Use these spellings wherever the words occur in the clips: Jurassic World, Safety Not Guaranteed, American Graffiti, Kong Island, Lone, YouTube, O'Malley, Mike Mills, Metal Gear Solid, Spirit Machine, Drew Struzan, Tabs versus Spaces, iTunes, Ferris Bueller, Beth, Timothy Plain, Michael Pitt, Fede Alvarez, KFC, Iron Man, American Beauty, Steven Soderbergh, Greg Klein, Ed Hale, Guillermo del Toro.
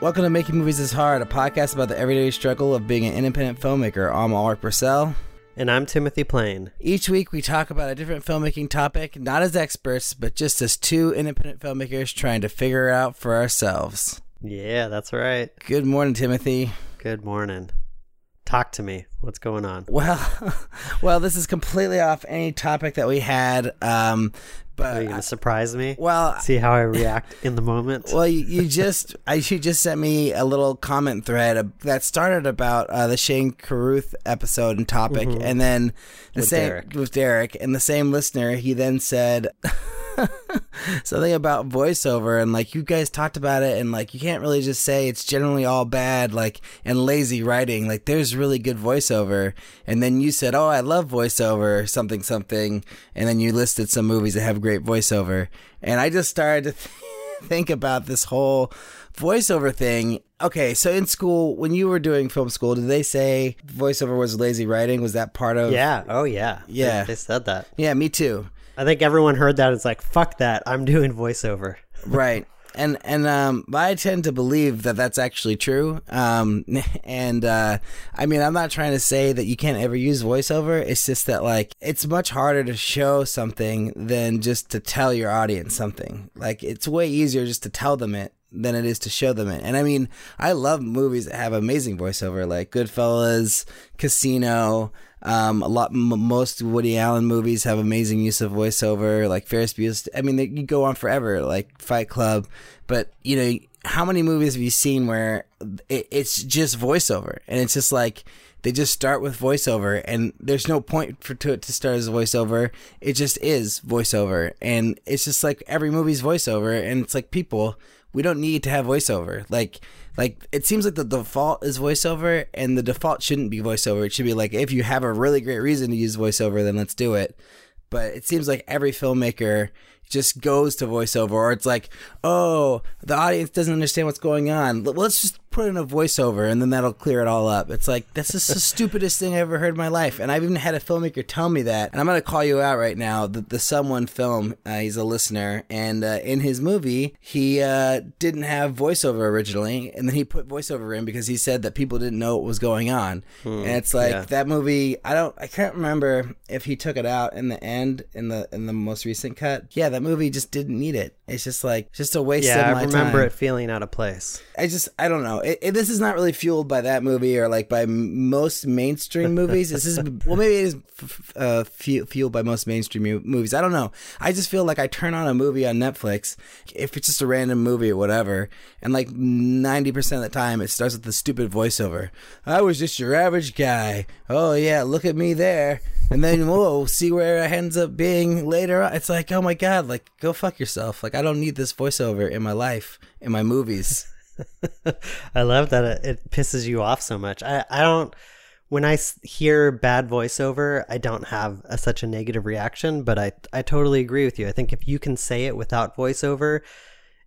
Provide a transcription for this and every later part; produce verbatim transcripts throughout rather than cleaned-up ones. Welcome to Making Movies Is Hard, a podcast about the everyday struggle of being an independent filmmaker. I'm Alrik Brussel. And I'm Timothy Plain. Each week we talk about a different filmmaking topic, not as experts, but just as two independent filmmakers trying to figure it out for ourselves. Yeah, that's right. Good morning, Timothy. Good morning. Talk to me. What's going on? Well, well, this is completely off any topic that we had. Um, but Are you gonna surprise me? Well, see how I react in the moment. Well, you, you just, I, you just sent me a little comment thread that started about uh, the Shane Carruth episode and topic, mm-hmm. and then the with same Derek. with Derek and the same listener. He then said something about voiceover and like you guys talked about it and like you can't really just say it's generally all bad like and lazy writing. Like there's really good voiceover, and then you said, "Oh, I love voiceover," something something, and then you listed some movies that have great voiceover, and I just started to th- think about this whole voiceover thing. Okay, so in school, when you were doing film school, did they say voiceover was lazy writing? Was that part of? Yeah. Oh, yeah. Yeah. They, they said that. Yeah, me too. I think everyone heard that. It's like, fuck that. I'm doing voiceover. Right. And and um, I tend to believe that that's actually true. Um, and uh, I mean, I'm not trying to say that you can't ever use voiceover. It's just that like it's much harder to show something than just to tell your audience something. Like it's way easier just to tell them it than it is to show them it. And I mean, I love movies that have amazing voiceover, like Goodfellas, Casino. Um, a lot, m- most Woody Allen movies have amazing use of voiceover, like Ferris Bueller. I mean, they, you go on forever, like Fight Club. But you know, how many movies have you seen where it, it's just voiceover, and it's just like they just start with voiceover, and there's no point for to it to start as a voiceover. It just is voiceover, and it's just like every movie's voiceover, and it's like people. We don't need to have voiceover. Like, like it seems like the default is voiceover, and the default shouldn't be voiceover. It should be like, if you have a really great reason to use voiceover, then let's do it. But it seems like every filmmaker just goes to voiceover, or it's like, oh, the audience doesn't understand what's going on. Let's just put in a voiceover, and then that'll clear it all up. It's like, that's just the stupidest thing I've ever heard in my life. And I've even had a filmmaker tell me that. And I'm going to call you out right now, the, the Someone film. Uh, he's a listener. And uh, in his movie, he uh, didn't have voiceover originally. And then he put voiceover in because he said that people didn't know what was going on. Mm, and it's like, yeah. That movie, I don't, I can't remember if he took it out in the end, in the in the most recent cut. Yeah, that movie just didn't need it. It's just like, just a waste yeah, of my time. Yeah, I remember time. It feeling out of place. I just, I don't know. It, it, this is not really fueled by that movie or like by m- most mainstream movies. This is, well, maybe it is f- uh, f- fueled by most mainstream mu- movies. I don't know. I just feel like I turn on a movie on Netflix, if it's just a random movie or whatever, and like ninety percent of the time it starts with the stupid voiceover. I was just your average guy. Oh yeah, look at me there. And then, whoa, see where it ends up being later on. It's like, oh my God, like go fuck yourself. Like I don't need this voiceover in my life, in my movies. I love that it, it pisses you off so much. I, I don't, when I hear bad voiceover, I don't have a, such a negative reaction, but I, I totally agree with you. I think if you can say it without voiceover,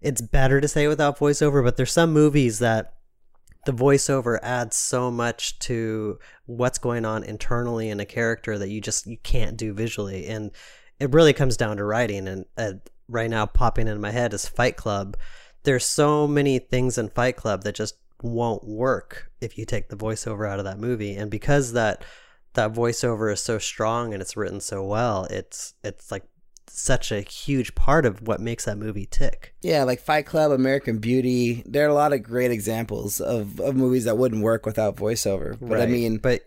it's better to say it without voiceover, but there's some movies that the voiceover adds so much to what's going on internally in a character that you just, you can't do visually. And it really comes down to writing. And uh, right now popping in my head is Fight Club. There's so many things in Fight Club that just won't work if you take the voiceover out of that movie. And because that that voiceover is so strong and it's written so well, it's it's like such a huge part of what makes that movie tick. Yeah, like Fight Club, American Beauty. There are a lot of great examples of, of movies that wouldn't work without voiceover. But right. I mean... But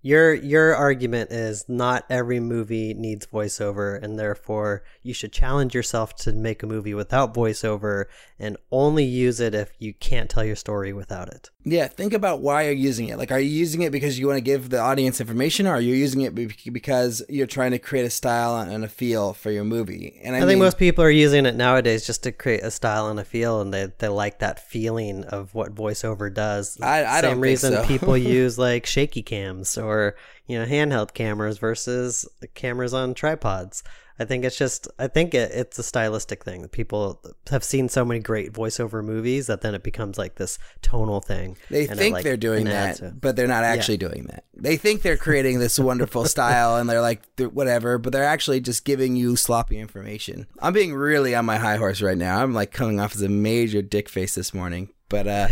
your your argument is not every movie needs voiceover, and therefore you should challenge yourself to make a movie without voiceover and only use it if you can't tell your story without it. Yeah, think about why you're using it. Like, are you using it because you want to give the audience information, or are you using it because you're trying to create a style and a feel for your movie? And I, I mean, think most people are using it nowadays just to create a style and a feel, and they, they like that feeling of what voiceover does. I, I Same don't reason think so. People use like shaky cams or Or, you know, handheld cameras versus cameras on tripods. I think it's just, I think it, it's a stylistic thing. People have seen so many great voiceover movies that then it becomes like this tonal thing. They think like, they're doing that, to, but they're not actually yeah. doing that. They think they're creating this wonderful style and they're like, they're whatever, but they're actually just giving you sloppy information. I'm being really on my high horse right now. I'm like coming off as a major dick face this morning. But uh,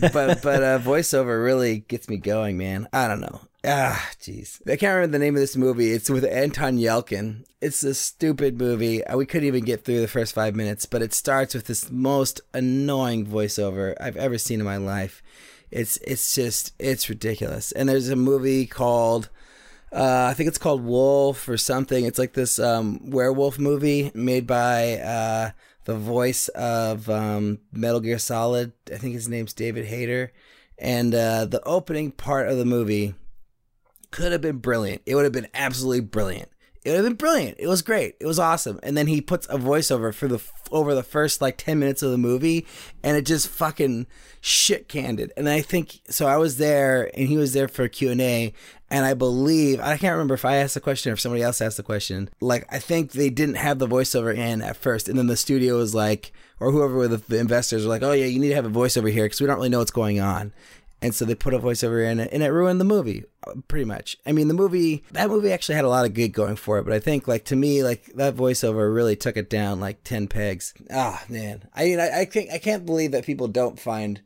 but but uh, voiceover really gets me going, man. I don't know. Ah, jeez. I can't remember the name of this movie. It's with Anton Yelchin. It's a stupid movie. We couldn't even get through the first five minutes, but it starts with this most annoying voiceover I've ever seen in my life. It's it's just, it's ridiculous. And there's a movie called, uh, I think it's called Wolf or something. It's like this um, werewolf movie made by uh, the voice of um, Metal Gear Solid. I think his name's David Hayter. And uh, the opening part of the movie could have been brilliant. It would have been absolutely brilliant. It would have been brilliant. It was great. It was awesome. And then he puts a voiceover for the over the first like ten minutes of the movie, and it just fucking shit canned. And I think so. I was there, and he was there for Q and A. And I believe I can't remember if I asked the question or if somebody else asked the question. Like I think they didn't have the voiceover in at first, and then the studio was like, or whoever were the, the investors were like, "Oh yeah, you need to have a voiceover here because we don't really know what's going on." And so they put a voiceover in it, and it ruined the movie, pretty much. I mean, the movie, that movie actually had a lot of good going for it, but I think, like, to me, like, that voiceover really took it down, like, ten pegs. Ah, oh, man. I mean, I, I, think, I can't believe that people don't find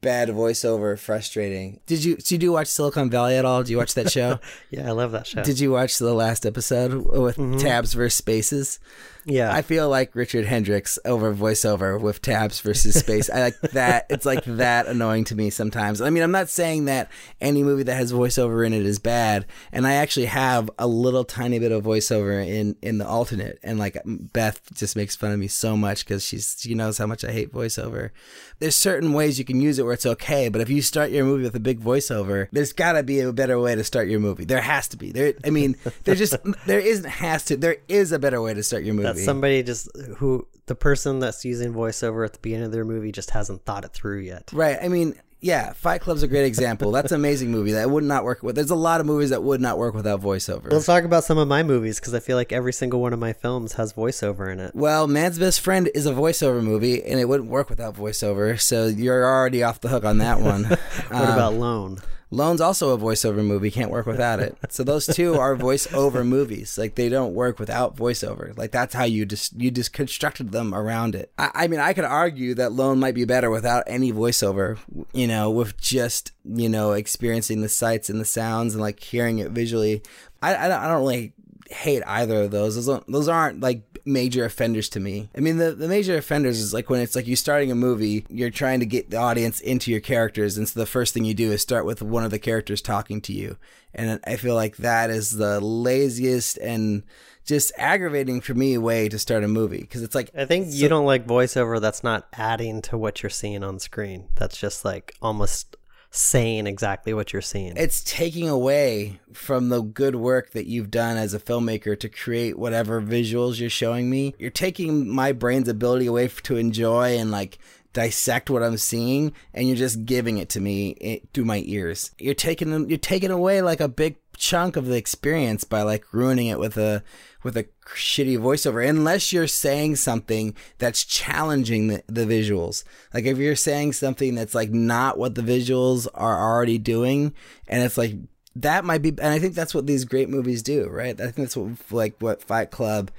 bad voiceover frustrating. Did you, so you do watch Silicon Valley at all? Do you watch that show? Yeah, I love that show. Did you watch the last episode with mm-hmm. Tabs versus Spaces? Yeah. I feel like Richard Hendricks over voiceover with Tabs versus Space. I like that. It's like that annoying to me sometimes. I mean, I'm not saying that any movie that has voiceover in it is bad. And I actually have a little tiny bit of voiceover in, in the alternate. And like Beth just makes fun of me so much because she's she knows how much I hate voiceover. There's certain ways you can use it where it's okay. But if you start your movie with a big voiceover, there's got to be a better way to start your movie. There has to be. There. I mean, there just there isn't has to. There is a better way to start your movie. That's somebody just who the person that's using voiceover at the beginning of their movie just hasn't thought it through yet. Right. I mean, yeah, Fight Club's a great example. That's an amazing movie that would not work with. There's a lot of movies that would not work without voiceover. Let's talk about some of my movies because I feel like every single one of my films has voiceover in it. Well, Man's Best Friend is a voiceover movie and it wouldn't work without voiceover. So you're already off the hook on that one. What um, about Lone? Lone's also a voiceover movie, can't work without it. So those two are voiceover movies. Like they don't work without voiceover. Like that's how you just you just constructed them around it. I, I mean, I could argue that Lone might be better without any voiceover, you know, with just, you know, experiencing the sights and the sounds and like hearing it visually. I, I, don't, I don't really hate either of those. Those aren't, those aren't like major offenders to me. I mean, the, the major offenders is like when it's like you're starting a movie, you're trying to get the audience into your characters. And so the first thing you do is start with one of the characters talking to you. And I feel like that is the laziest and just aggravating for me way to start a movie because it's like I think so, you don't like voiceover. That's not adding to what you're seeing on screen. That's just like almost saying exactly what you're seeing. It's taking away from the good work that you've done as a filmmaker to create whatever visuals you're showing me. You're taking my brain's ability away to enjoy and like dissect what I'm seeing, and you're just giving it to me it, through my ears. You're taking you're taking away like a big chunk of the experience by like ruining it with a with a shitty voiceover, unless you're saying something that's challenging the, the visuals. Like if you're saying something that's like not what the visuals are already doing, and it's like that might be, and I think that's what these great movies do, right? I think that's what like what Fight Club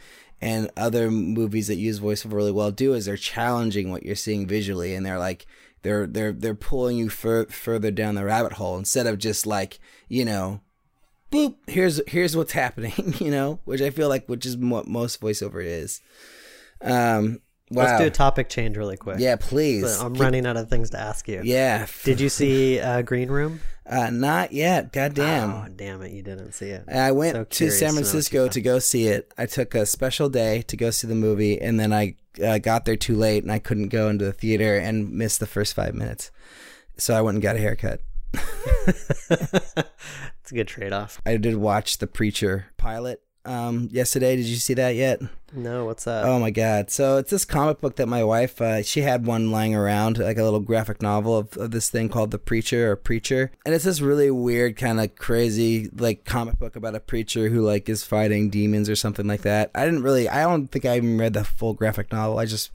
and other movies that use voiceover really well do is they're challenging what you're seeing visually, and they're like they're they're they're pulling you fur, further down the rabbit hole instead of just like, you know, boop, here's here's what's happening, you know, which I feel like, which is what most voiceover is. Um, wow. Let's do a topic change really quick. Yeah, please. So I'm Keep... running out of things to ask you. Yeah. Did you see uh, Green Room? Uh, not yet. Goddamn. Oh, damn it. You didn't see it. I went so to San Francisco to, to go see it. I took a special day to go see the movie, and then I uh, got there too late, and I couldn't go into the theater and missed the first five minutes. So I went and got a haircut. It's a good trade-off. I did watch the Preacher pilot um, yesterday. Did you see that yet? No, what's up? Oh my god! So it's this comic book that my wife uh, she had one lying around, like a little graphic novel of, of this thing called The Preacher or Preacher, and it's this really weird kind of crazy like comic book about a preacher who like is fighting demons or something like that. I didn't really, I don't think I even read the full graphic novel. I just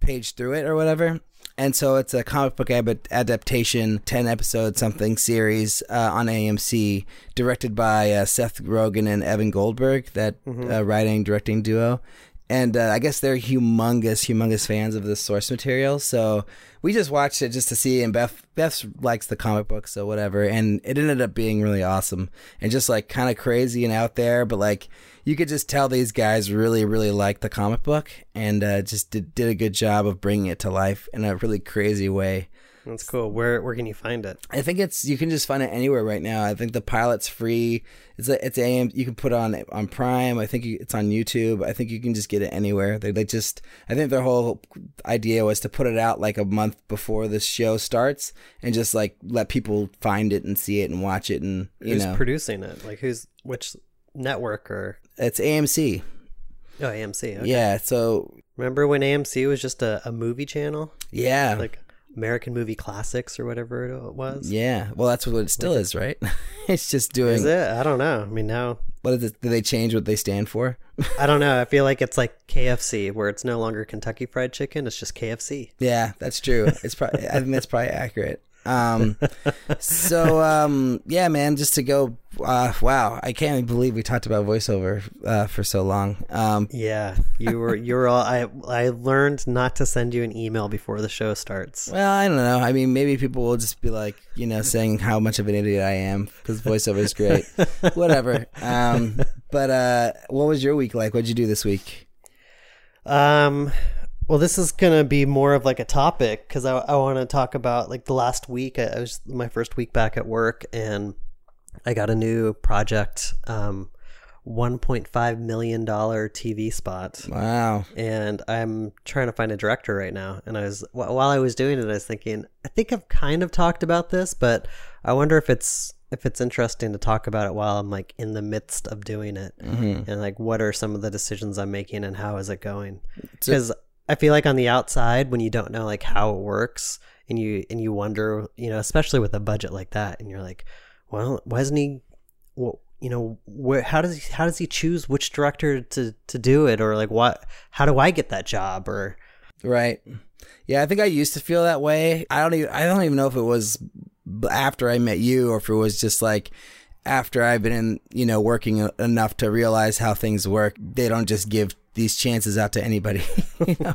paged through it or whatever. And so it's a comic book adaptation, ten episode something series uh, on A M C, directed by uh, Seth Rogen and Evan Goldberg, that mm-hmm. uh, writing directing duo. And uh, I guess they're humongous, humongous fans of this source material. So we just watched it just to see. And Beth Beth likes the comic book, so whatever. And it ended up being really awesome and just like kind of crazy and out there. But like you could just tell these guys really, really liked the comic book and uh, just did, did a good job of bringing it to life in a really crazy way. That's cool. Where where can you find it? I think it's you can just find it anywhere right now. I think the pilot's free. It's a, it's A M. You can put on on Prime. I think you, it's on YouTube. I think you can just get it anywhere. They they just I think their whole idea was to put it out like a month before the show starts and just like let people find it and see it and watch it and you who's know. producing it? Like who's which network or it's A M C. Oh, A M C. Okay. Yeah. So remember when A M C was just a, a movie channel? Yeah. Like American Movie Classics or whatever it was. Yeah. Well, that's what it still is, right? It's just doing... Is it? I don't know. I mean, now... What is it? Do they change what they stand for? I don't know. I feel like it's like K F C, where it's no longer Kentucky Fried Chicken. It's just K F C. Yeah, that's true. It's probably... I think that's probably accurate. Um, so, um, yeah, man, just to go... Uh, wow, I can't believe we talked about voiceover uh, for so long. Um, yeah, you were you were all. I I learned not to send you an email before the show starts. Well, I don't know. I mean, maybe people will just be like, you know, saying how much of an idiot I am because voiceover is great. Whatever. Um, but uh, what was your week like? What'd you do this week? Um, well, this is gonna be more of like a topic because I I want to talk about like the last week. I, I was my first week back at work and I got a new project, um, one point five million dollars T V spot. Wow. And I'm trying to find a director right now. And I was, while I was doing it, I was thinking, I think I've kind of talked about this, but I wonder if it's, if it's interesting to talk about it while I'm like in the midst of doing it mm-hmm. and like, what are some of the decisions I'm making and how is it going? Because a- I feel like on the outside, when you don't know like how it works and you, and you wonder, you know, especially with a budget like that, and you're like, well, why isn't he, well, you know, where, how does he, how does he choose which director to, to do it? Or like, what, how do I get that job? Or, right. Yeah. I think I used to feel that way. I don't even, I don't even know if it was after I met you or if it was just like after I've been in, you know, working enough to realize how things work. They don't just give these chances out to anybody. You know?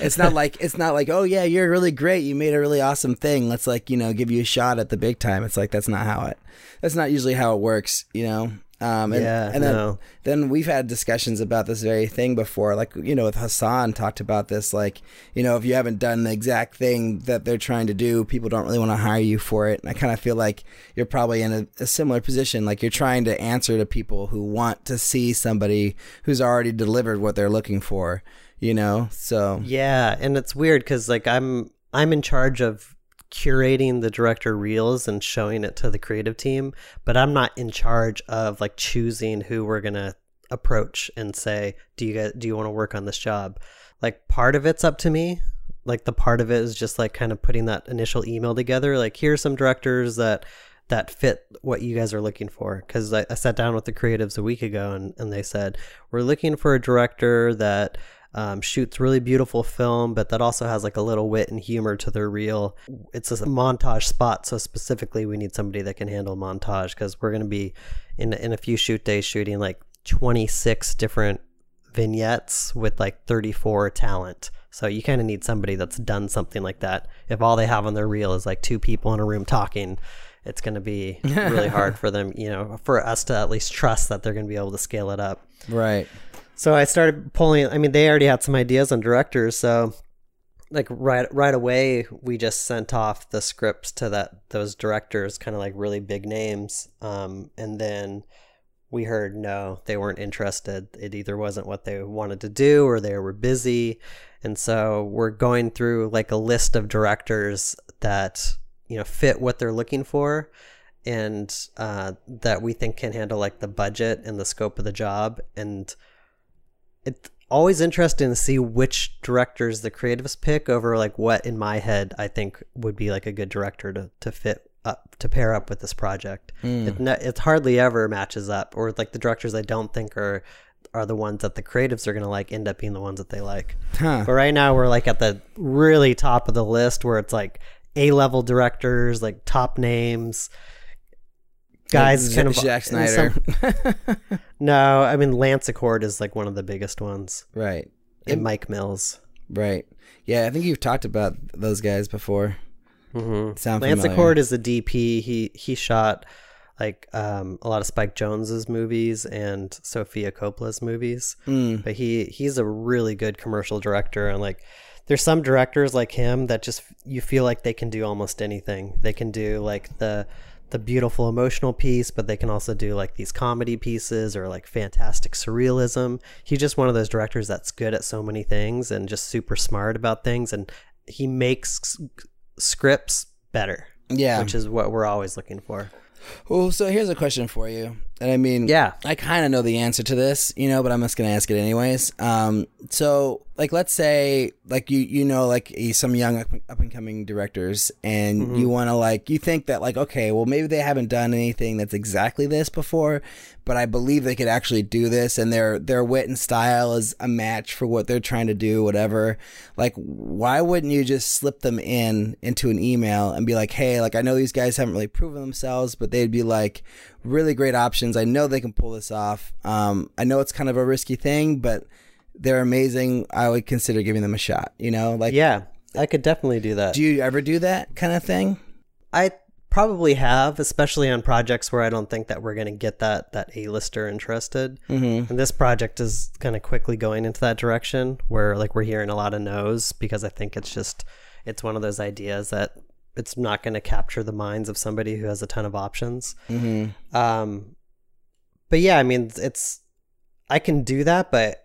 It's not like, it's not like, oh yeah, you're really great. You made a really awesome thing. Let's like, you know, give you a shot at the big time. It's like, that's not how it, that's not usually how it works, you know? Um, and, yeah, and then, no. then we've had discussions about this very thing before, like, you know, with Hassan talked about this, like, you know, if you haven't done the exact thing that they're trying to do, people don't really want to hire you for it. And I kind of feel like you're probably in a, a similar position. Like you're trying to answer to people who want to see somebody who's already delivered what they're looking for, you know? So, yeah. And it's weird. Cause like I'm, I'm in charge of curating the director reels and showing it to the creative team, but I'm not in charge of like choosing who we're gonna approach and say, do you guys do you want to work on this job? Like part of it's up to me. Like the part of it is just like kind of putting that initial email together, like here's some directors that that fit what you guys are looking for. Because I, I sat down with the creatives a week ago and, and they said we're looking for a director that Um, shoots really beautiful film, but that also has like a little wit and humor to their reel. It's a montage spot, so specifically we need somebody that can handle montage because we're going to be in in a few shoot days shooting like twenty-six different vignettes with like thirty-four talent. So you kind of need somebody that's done something like that. If all they have on their reel is like two people in a room talking, it's going to be really hard for them, you know, for us to at least trust that they're going to be able to scale it up. Right. So I started pulling, I mean, they already had some ideas on directors. So like right, right away, we just sent off the scripts to that, those directors, kind of like really big names. Um, and then we heard, no, they weren't interested. It either wasn't what they wanted to do or they were busy. And so we're going through like a list of directors that, you know, fit what they're looking for and uh, that we think can handle like the budget and the scope of the job. And it's always interesting to see which directors the creatives pick over like what in my head I think would be like a good director to, to fit up, to pair up with this project. Mm. It, no, it hardly ever matches up, or like the directors I don't think are are the ones that the creatives are going to like end up being the ones that they like. Huh. But right now we're like at the really top of the list where it's like A-level directors, like top names. guys, like, kind of Jack Snyder. Some, no, I mean Lance Accord is like one of the biggest ones, right? And it, Mike Mills, right? Yeah, I think you've talked about those guys before. Mm-hmm. Sound Lance familiar. Accord is the D P. He he shot like um, a lot of Spike Jonze's movies and Sofia Coppola's movies. Mm. But he he's a really good commercial director, and like there's some directors like him that just you feel like they can do almost anything. They can do like the the beautiful emotional piece, but they can also do like these comedy pieces or like fantastic surrealism. He's just one of those directors that's good at so many things and just super smart about things, and he makes scripts better, yeah, which is what we're always looking for. Well, so here's a question for you, and I mean, yeah, I kind of know the answer to this, you know, but I'm just gonna ask it anyways. Um, so like, let's say like you you know like some young up, up and coming directors, and mm-hmm. you want to like you think that like okay, well maybe they haven't done anything that's exactly this before, but I believe they could actually do this, and their their wit and style is a match for what they're trying to do, whatever. Like, why wouldn't you just slip them in into an email and be like, hey, like I know these guys haven't really proven themselves, but they'd be like really great options. I know they can pull this off. Um, I know it's kind of a risky thing, but they're amazing. I would consider giving them a shot, you know? Like, yeah, I could definitely do that. Do you ever do that kind of thing? I probably have, especially on projects where I don't think that we're going to get that that A-lister interested. Mm-hmm. And this project is kind of quickly going into that direction where like we're hearing a lot of no's, because I think it's just, it's one of those ideas that it's not going to capture the minds of somebody who has a ton of options. Mm-hmm. Um, but yeah, I mean, it's, I can do that, but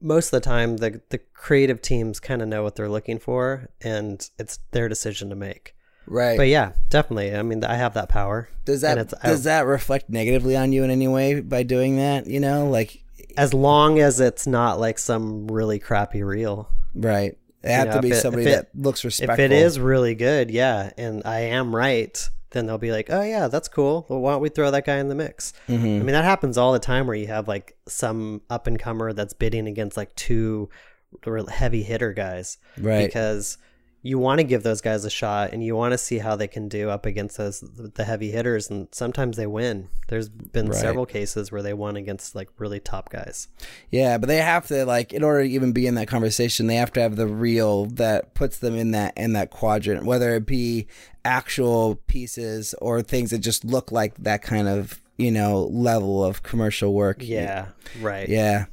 most of the time the, the creative teams kind of know what they're looking for, and it's their decision to make. Right. But yeah, definitely. I mean, I have that power. Does that, does that reflect negatively on you in any way by doing that? You know, like as long as it's not like some really crappy reel. Right. It have you know, to be it, somebody it, that looks respectful. If it is really good, yeah, and I am right, then they'll be like, oh, yeah, that's cool. Well, why don't we throw that guy in the mix? Mm-hmm. I mean, that happens all the time where you have like some up-and-comer that's bidding against like two heavy hitter guys. Right. Because you want to give those guys a shot, and you want to see how they can do up against those the heavy hitters, and sometimes they win. There's been right. several cases where they won against like really top guys. Yeah, but they have to like in order to even be in that conversation, they have to have the reel that puts them in that in that quadrant, whether it be actual pieces or things that just look like that kind of, you know, level of commercial work. Yeah, right. Yeah.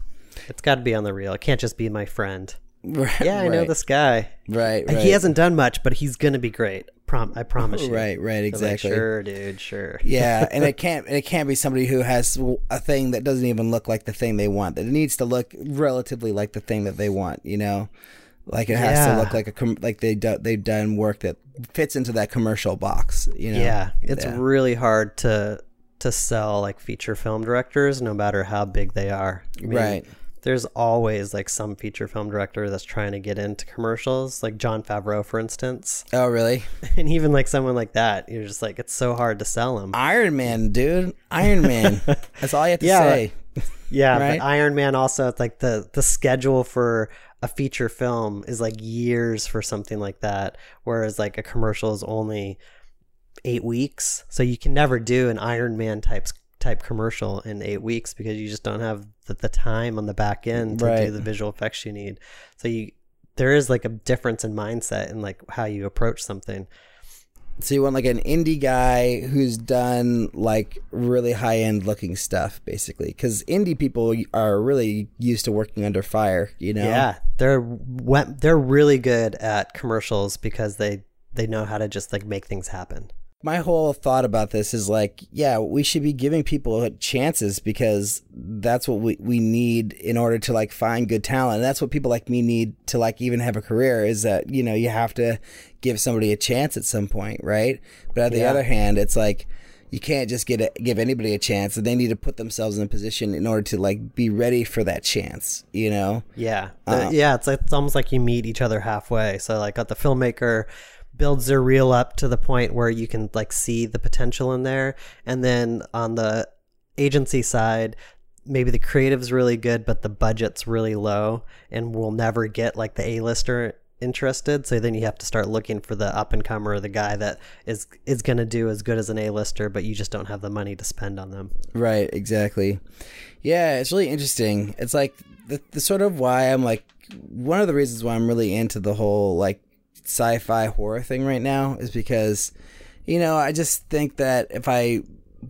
It's got to be on the reel. It can't just be my friend. Right, yeah, I right. know this guy. Right, right. He hasn't done much, but he's gonna be great. Prom, I promise you. Right, right, exactly. Like, sure, dude, sure. Yeah, and it can't, it can't be somebody who has a thing that doesn't even look like the thing they want. That it needs to look relatively like the thing that they want. You know, like it has yeah. to look like a com- like they do, they've done work that fits into that commercial box. You know, yeah, it's yeah. really hard to to sell like feature film directors, no matter how big they are. I mean, right. There's always like some feature film director that's trying to get into commercials, like Jon Favreau, for instance. Oh, really? And even like someone like that, you're just like, it's so hard to sell him. Iron Man, dude. Iron Man. That's all you have to yeah, say. Yeah, right? But Iron Man also, it's like the, the schedule for a feature film is like years for something like that, whereas like a commercial is only eight weeks. So you can never do an Iron Man type type commercial in eight weeks because you just don't have the, the time on the back end to right. do the visual effects you need. So you there is like a difference in mindset and like how you approach something. So you want like an indie guy who's done like really high end looking stuff, basically, because indie people are really used to working under fire, you know? Yeah, they're they're really good at commercials because they they know how to just like make things happen. My whole thought about this is like, yeah, we should be giving people chances because that's what we, we need in order to like find good talent. And that's what people like me need to like even have a career is that, you know, you have to give somebody a chance at some point, right? But on the yeah. other hand, it's like you can't just get a, give anybody a chance. They need to put themselves in a position in order to like be ready for that chance, you know? Yeah. Um, yeah, it's, it's almost like you meet each other halfway. So like at the filmmaker builds their reel up to the point where you can like see the potential in there. And then on the agency side, maybe the creative's really good, but the budget's really low and we'll never get like the A-lister interested. So then you have to start looking for the up-and-comer or the guy that is is going to do as good as an A-lister, but you just don't have the money to spend on them. Right, exactly. Yeah, it's really interesting. It's like the, the sort of why I'm like, one of the reasons why I'm really into the whole like sci-fi horror thing right now is because, you know, I just think that if I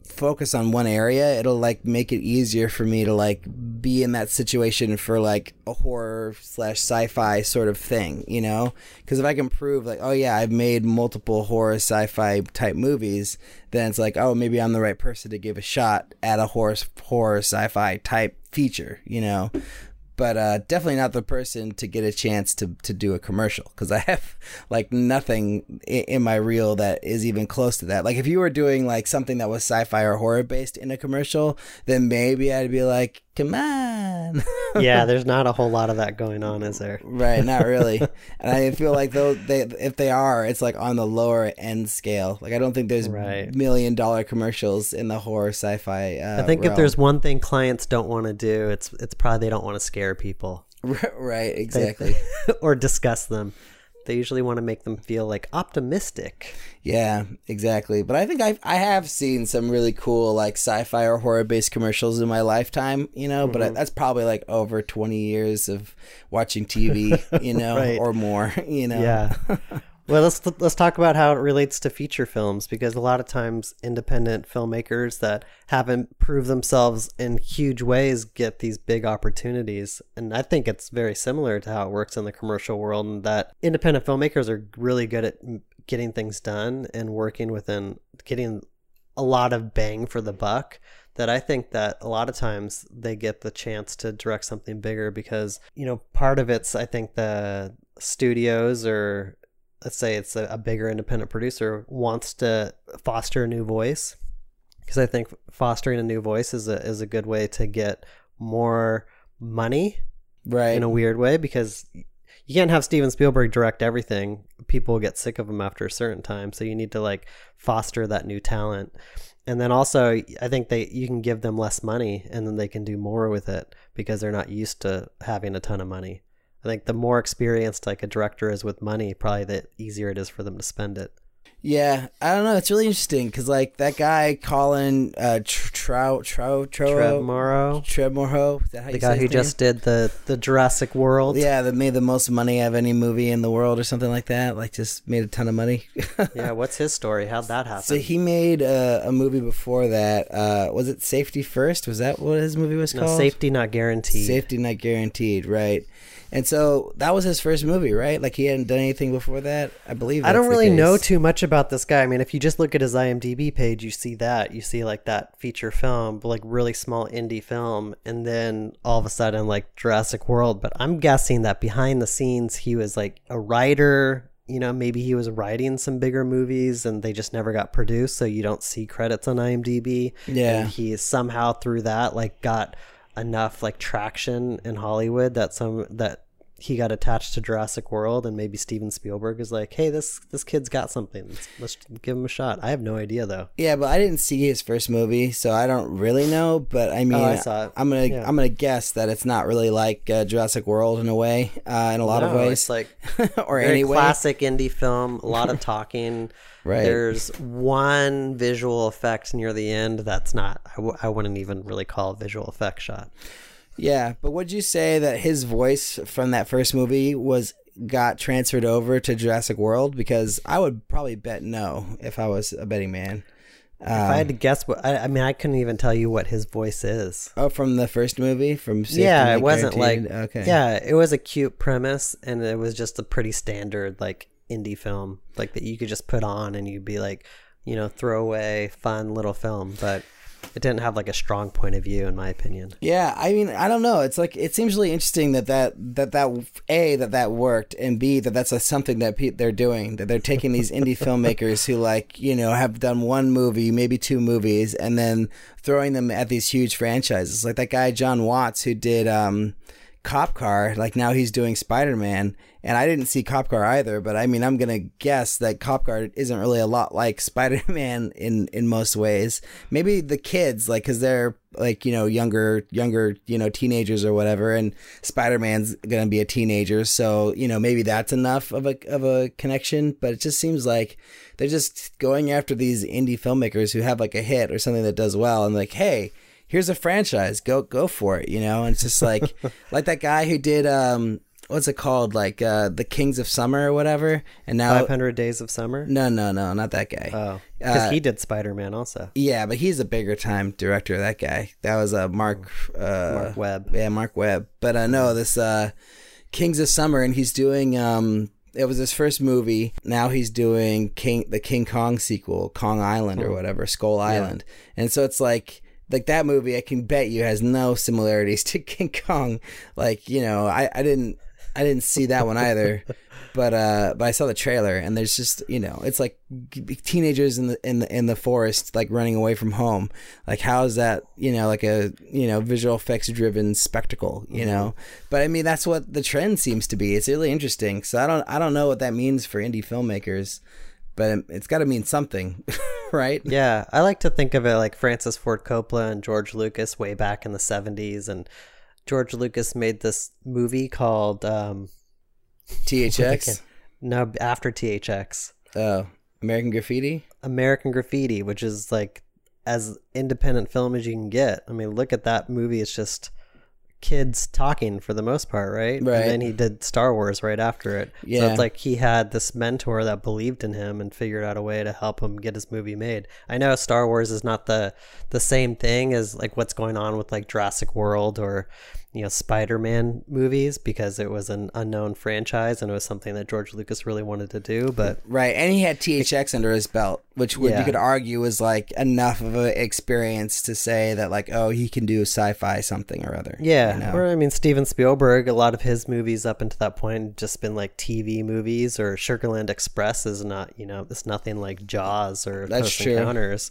focus on one area, it'll like make it easier for me to like be in that situation for like a horror slash sci-fi sort of thing, you know, because if I can prove like, oh yeah, I've made multiple horror sci-fi type movies, then it's like, oh, maybe I'm the right person to give a shot at a horror horror sci-fi type feature, you know. But uh, definitely not the person to get a chance to, to do a commercial, because I have like nothing in, in my reel that is even close to that. Like if you were doing like something that was sci-fi or horror based in a commercial, then maybe I'd be like, come on. Yeah, there's not a whole lot of that going on, is there? Right, not really. And I feel like though they, if they are, it's like on the lower end scale. Like I don't think there's right. million dollar commercials in the horror sci-fi uh, I think realm. If there's one thing clients don't want to do, it's it's probably they don't want to scare people. Right, exactly. They, or discuss them. They usually want to make them feel like optimistic. Yeah, exactly. But I think I've, I have seen some really cool like sci-fi or horror-based commercials in my lifetime, you know, mm-hmm. but I, that's probably like over twenty years of watching T V, you know, right. or more, you know. Yeah. Well, let's let's talk about how it relates to feature films, because a lot of times independent filmmakers that haven't proved themselves in huge ways get these big opportunities. And I think it's very similar to how it works in the commercial world, and that independent filmmakers are really good at getting things done and working within getting a lot of bang for the buck. That I think that a lot of times they get the chance to direct something bigger because, you know, part of it's, I think, the studios or let's say it's a, a bigger independent producer wants to foster a new voice, because I think fostering a new voice is a is a good way to get more money, right? In a weird way, because you can't have Steven Spielberg direct everything. People get sick of him after a certain time, so you need to like foster that new talent. And then also, I think they you can give them less money, and then they can do more with it because they're not used to having a ton of money. I think the more experienced like a director is with money, probably the easier it is for them to spend it. Yeah, I don't know. It's really interesting because like that guy Colin uh, Trow Trow Trow Trev Morrow. Trev Morrow. Is that how you say his name? The guy who just did the the Jurassic World. Yeah, that made the most money out of any movie in the world or something like that. Like just made a ton of money. Yeah, what's his story? How'd that happen? So he made uh, a movie before that. Uh, was it Safety First? Was that what his movie was no, called? Safety Not Guaranteed. Safety Not Guaranteed. Right. And so that was his first movie, right? Like he hadn't done anything before that, I believe. I don't really know too much about this guy. I mean, if you just look at his I M D B page, you see that. You see like that feature film, but like really small indie film. And then all of a sudden like Jurassic World. But I'm guessing that behind the scenes, he was like a writer, you know, maybe he was writing some bigger movies and they just never got produced. So you don't see credits on I M D B. Yeah. And he somehow through that like got enough like traction in Hollywood that some that. He got attached to Jurassic World, and maybe Steven Spielberg is like, hey, this this kid's got something. Let's, let's give him a shot. I have no idea, though. Yeah, but I didn't see his first movie, so I don't really know. But I mean, oh, I saw it. I'm gonna yeah. I'm gonna guess that it's not really like uh, Jurassic World in a way, uh, in a lot no, of ways. It's like or anyway, classic indie film. A lot of talking. Right. There's one visual effect near the end that's not. I, w- I wouldn't even really call a visual effect shot. Yeah, but would you say that his voice from that first movie was got transferred over to Jurassic World? Because I would probably bet no if I was a betting man. Um, if I had to guess, what I, I mean, I couldn't even tell you what his voice is. Oh, from the first movie? From Safety yeah, it wasn't Guaranteed? Like okay. Yeah, it was a cute premise, and it was just a pretty standard like indie film, like that you could just put on and you'd be like, you know, throwaway fun little film, but. It didn't have like a strong point of view, in my opinion. Yeah, I mean, I don't know. It's like it seems really interesting that that that, that a that that worked, and b that that's a, something that pe- they're doing. That they're taking these indie filmmakers who, like, you know, have done one movie, maybe two movies, and then throwing them at these huge franchises. Like that guy John Watts who did um, Cop Car, like now he's doing Spider-Man, and I didn't see Cop Car either, but I mean, I'm going to guess that Cop Car isn't really a lot like Spider-Man in, in most ways. Maybe the kids, like, cause they're like, you know, younger, younger, you know, teenagers or whatever, and Spider-Man's going to be a teenager. So, you know, maybe that's enough of a, of a connection, but it just seems like they're just going after these indie filmmakers who have like a hit or something that does well. And like, hey, here's a franchise. Go, go for it. You know, and it's just like, like that guy who did, um, what's it called? Like, uh, the Kings of Summer or whatever. And now five hundred Days of Summer. No, no, no, not that guy. Oh, because uh, he did Spider-Man also. Yeah. But he's a bigger time director. That guy, that was a uh, Mark, uh, Mark Webb. Yeah. Mark Webb. But I uh, know this, uh, Kings of Summer, and he's doing, um, it was his first movie. Now he's doing King, the King Kong sequel, Kong Island oh. or whatever, Skull Island. Yeah. And so it's like, Like that movie, I can bet you has no similarities to King Kong. Like, you know, I, I didn't I didn't see that one either, but uh, but I saw the trailer, and there's just, you know, it's like teenagers in the in the in the forest, like running away from home. Like, how is that, you know, like a, you know, visual effects driven spectacle, you mm-hmm. know? But I mean, that's what the trend seems to be. It's really interesting. So I don't I don't know what that means for indie filmmakers, but it's got to mean something, right? Yeah, I like to think of it like Francis Ford Coppola and George Lucas way back in the seventies. And George Lucas made this movie called... Um, T H X? No, after T H X. Oh, American Graffiti? American Graffiti, which is like as independent film as you can get. I mean, look at that movie. It's just... kids talking for the most part, right? Right. And then he did Star Wars right after it. Yeah. So it's like he had this mentor that believed in him and figured out a way to help him get his movie made. I know Star Wars is not the the same thing as like what's going on with like Jurassic World or, you know, Spider-Man movies, because it was an unknown franchise and it was something that George Lucas really wanted to do. But right, and he had T H X under his belt, which would, yeah. you could argue was like enough of an experience to say that like, oh, he can do sci-fi something or other. Yeah, you know? Or I mean, Steven Spielberg, a lot of his movies up until that point just been like T V movies, or Sugarland Express is not, you know, it's nothing like Jaws or Close Encounters.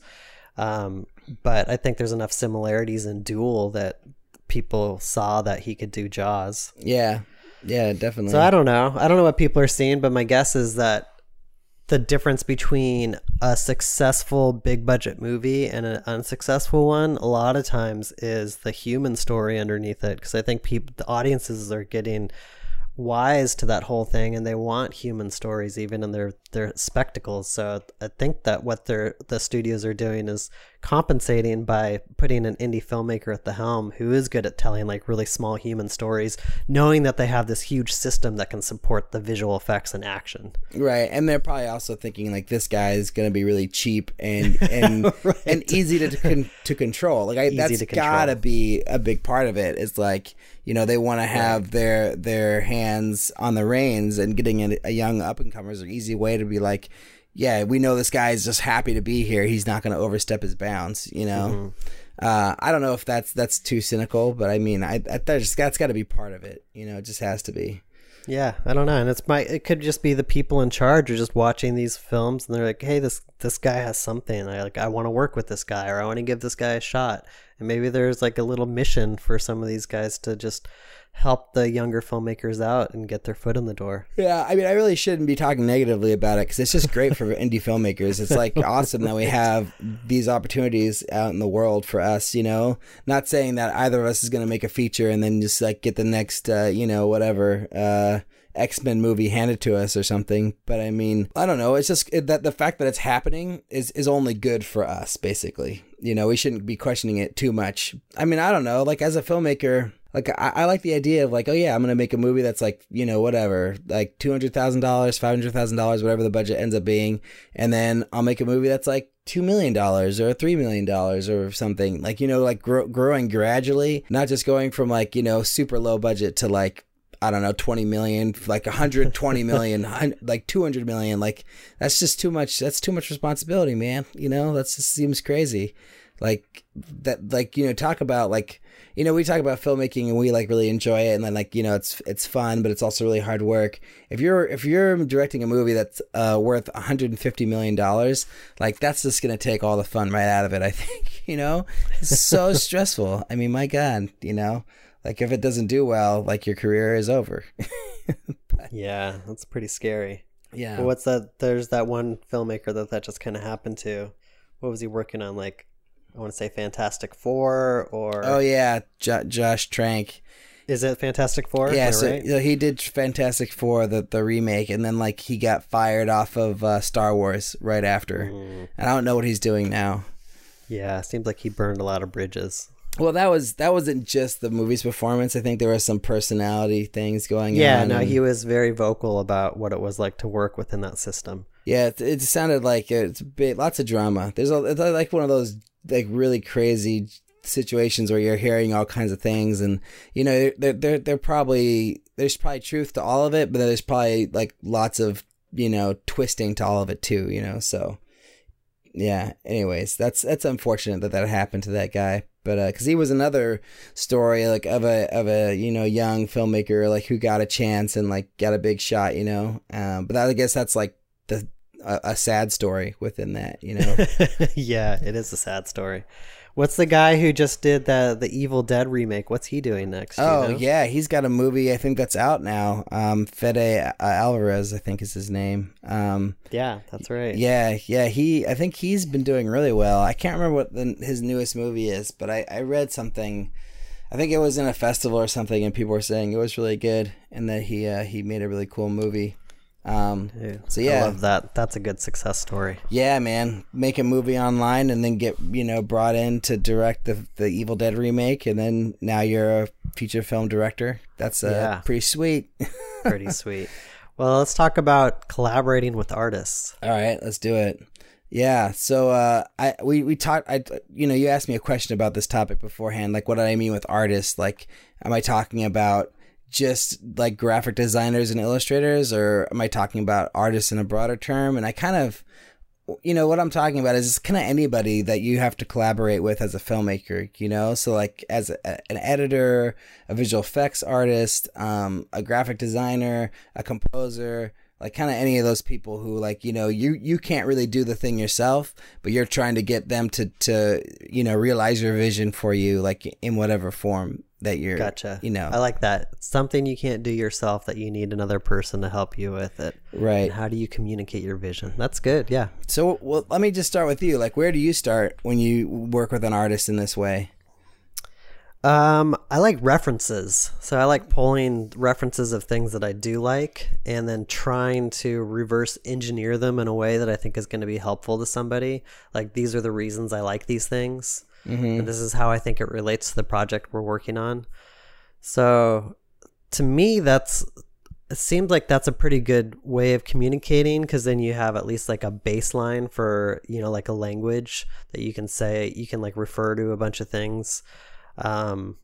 Um, but I think there's enough similarities in Duel that people saw that he could do Jaws. Yeah. Yeah, definitely. So I don't know. I don't know what people are seeing, but my guess is that the difference between a successful big budget movie and an unsuccessful one, a lot of times, is the human story underneath it. Because I think people, the audiences are getting wise to that whole thing, and they want human stories even in their their spectacles. So I think that what they're the studios are doing is compensating by putting an indie filmmaker at the helm who is good at telling like really small human stories, knowing that they have this huge system that can support the visual effects and action. Right, and they're probably also thinking like, this guy is going to be really cheap and and right. and easy to to, to control. Like I, that's to control. Gotta be a big part of it. It's like, you know, they want to have right. their their hands on the reins, and getting a, a young up-and-comer is an easy way to be like, yeah, we know this guy is just happy to be here. He's not going to overstep his bounds, you know? Mm-hmm. Uh, I don't know if that's that's too cynical, but I mean, I, I that's, that's got to be part of it. You know, it just has to be. Yeah, I don't know. And it's my, it could just be the people in charge are just watching these films and they're like, hey, this this guy has something. I like I want to work with this guy, or I want to give this guy a shot. And maybe there's like a little mission for some of these guys to just help the younger filmmakers out and get their foot in the door. Yeah, I mean, I really shouldn't be talking negatively about it, because it's just great for indie filmmakers. It's like awesome that we have these opportunities out in the world for us, you know? Not saying that either of us is going to make a feature and then just like get the next, uh, you know, whatever, uh, X-Men movie handed to us or something. But I mean, I don't know. It's just it, that the fact that it's happening is, is only good for us, basically. You know, we shouldn't be questioning it too much. I mean, I don't know. Like, as a filmmaker... Like, I, I like the idea of like, oh yeah, I'm going to make a movie that's like, you know, whatever, like two hundred thousand dollars, five hundred thousand dollars, whatever the budget ends up being. And then I'll make a movie that's like two million dollars or three million dollars or something, like, you know, like gro- growing gradually, not just going from like, you know, super low budget to like, I don't know, twenty million, like one hundred twenty million, like two hundred million. Like, that's just too much. That's too much responsibility, man. You know, that just seems crazy. Like that, like, you know, talk about like, you know, we talk about filmmaking and we like really enjoy it, and then like, you know, it's it's fun, but it's also really hard work. If you're if you're directing a movie that's uh, worth one hundred fifty million dollars, like that's just gonna take all the fun right out of it, I think. You know, it's so stressful. I mean, my God, you know, Like, if it doesn't do well, like, your career is over. But, yeah, that's pretty scary. Yeah. But what's that? There's that one filmmaker that that just kind of happened to. What was he working on? Like, I want to say Fantastic Four or... Oh, yeah. Jo- Josh Trank. Is it Fantastic Four? Yeah, so right? He did Fantastic Four, the, the remake, and then, like, he got fired off of uh, Star Wars right after. Mm. And I don't know what he's doing now. Yeah, seems like he burned a lot of bridges. Well, that, was, that wasn't just the movie's performance. I think there were some personality things going yeah, on. Yeah, no, and... he was very vocal about what it was like to work within that system. Yeah, it, it sounded like it's a bit, lots of drama. There's a, it's like one of those, like, really crazy situations where you're hearing all kinds of things, and you know they're they're they're probably there's probably truth to all of it, but there's probably like lots of you know twisting to all of it too, you know. So yeah. Anyways, that's that's unfortunate that that happened to that guy, but uh, because he was another story like of a of a you know young filmmaker like who got a chance and like got a big shot, you know. Um, but that, I guess that's like the a, a sad story within that, you know. Yeah, it is a sad story. What's the guy who just did the the Evil Dead remake? What's he doing next? Do oh, you know? Yeah. He's got a movie, I think, that's out now. Um, Fede Alvarez, I think is his name. Um, yeah, that's right. Yeah, yeah. He, I think he's been doing really well. I can't remember what the, his newest movie is, but I, I read something. I think it was in a festival or something, and people were saying it was really good and that he uh, he made a really cool movie. Um, Dude, so yeah, I love that. That's a good success story. Yeah, man, make a movie online and then get you know brought in to direct the the Evil Dead remake, and then now you're a feature film director. That's uh, yeah. pretty sweet. Pretty sweet. Well, let's talk about collaborating with artists. All right, let's do it. Yeah. So uh, I we we talked. I you know you asked me a question about this topic beforehand. Like, what do I mean with artists? Like, am I talking about just like graphic designers and illustrators, or am I talking about artists in a broader term? And I kind of, you know, what I'm talking about is kind of anybody that you have to collaborate with as a filmmaker, you know? So like as a, an editor, a visual effects artist, um, a graphic designer, a composer, like kind of any of those people who like, you know, you, you can't really do the thing yourself, but you're trying to get them to, to, you know, realize your vision for you, like in whatever form that you're, gotcha. You know, I like that. Something you can't do yourself that you need another person to help you with it. Right. And how do you communicate your vision? That's good. Yeah. So, well, let me just start with you. Like, where do you start when you work with an artist in this way? Um, I like references. So I like pulling references of things that I do like and then trying to reverse engineer them in a way that I think is going to be helpful to somebody. Like, these are the reasons I like these things. Mm-hmm. And this is how I think it relates to the project we're working on. So to me, that's, it seems like that's a pretty good way of communicating, because then you have at least like a baseline for, you know, like a language that you can say, you can like refer to a bunch of things. Um,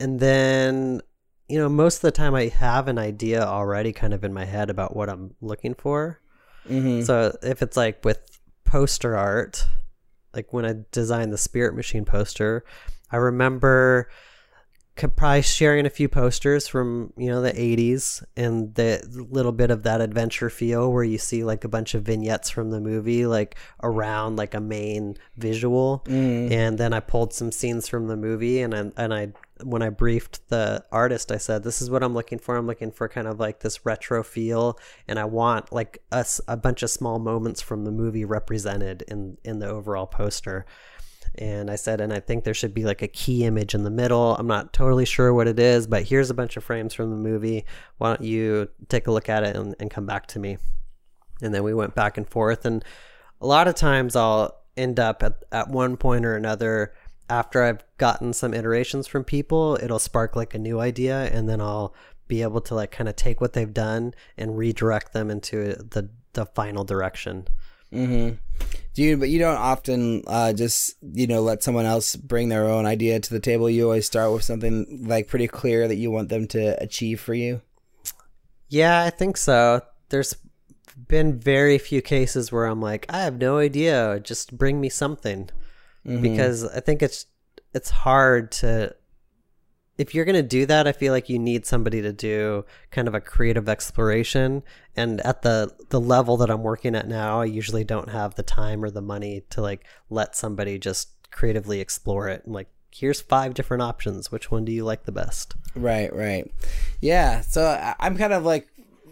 and then, you know, most of the time I have an idea already kind of in my head about what I'm looking for. Mm-hmm. So if it's like with poster art, like when I designed the Spirit Machine poster, I remember probably sharing a few posters from, you know, the eighties and the little bit of that adventure feel where you see like a bunch of vignettes from the movie, like around like a main visual. Mm. And then I pulled some scenes from the movie, and I, and I, when I briefed the artist, I said, this is what I'm looking for. I'm looking for kind of like this retro feel, and I want like a, a bunch of small moments from the movie represented in, in the overall poster. And I said, and I think there should be like a key image in the middle. I'm not totally sure what it is, but here's a bunch of frames from the movie. Why don't you take a look at it and, and come back to me? And then we went back and forth. And a lot of times I'll end up at, at one point or another, after I've gotten some iterations from people, it'll spark like a new idea, and then I'll be able to like kind of take what they've done and redirect them into the, the final direction. Mm-hmm. Do you, but you don't often uh, just, you know, let someone else bring their own idea to the table. You always start with something like pretty clear that you want them to achieve for you. Yeah, I think so. There's been very few cases where I'm like, I have no idea, just bring me something. Mm-hmm. Because I think it's it's hard to, if you're going to do that, I feel like you need somebody to do kind of a creative exploration. And at the, the level that I'm working at now, I usually don't have the time or the money to like let somebody just creatively explore it and like here's five different options. Which one do you like the best? Right, right. Yeah. So I'm kind of like,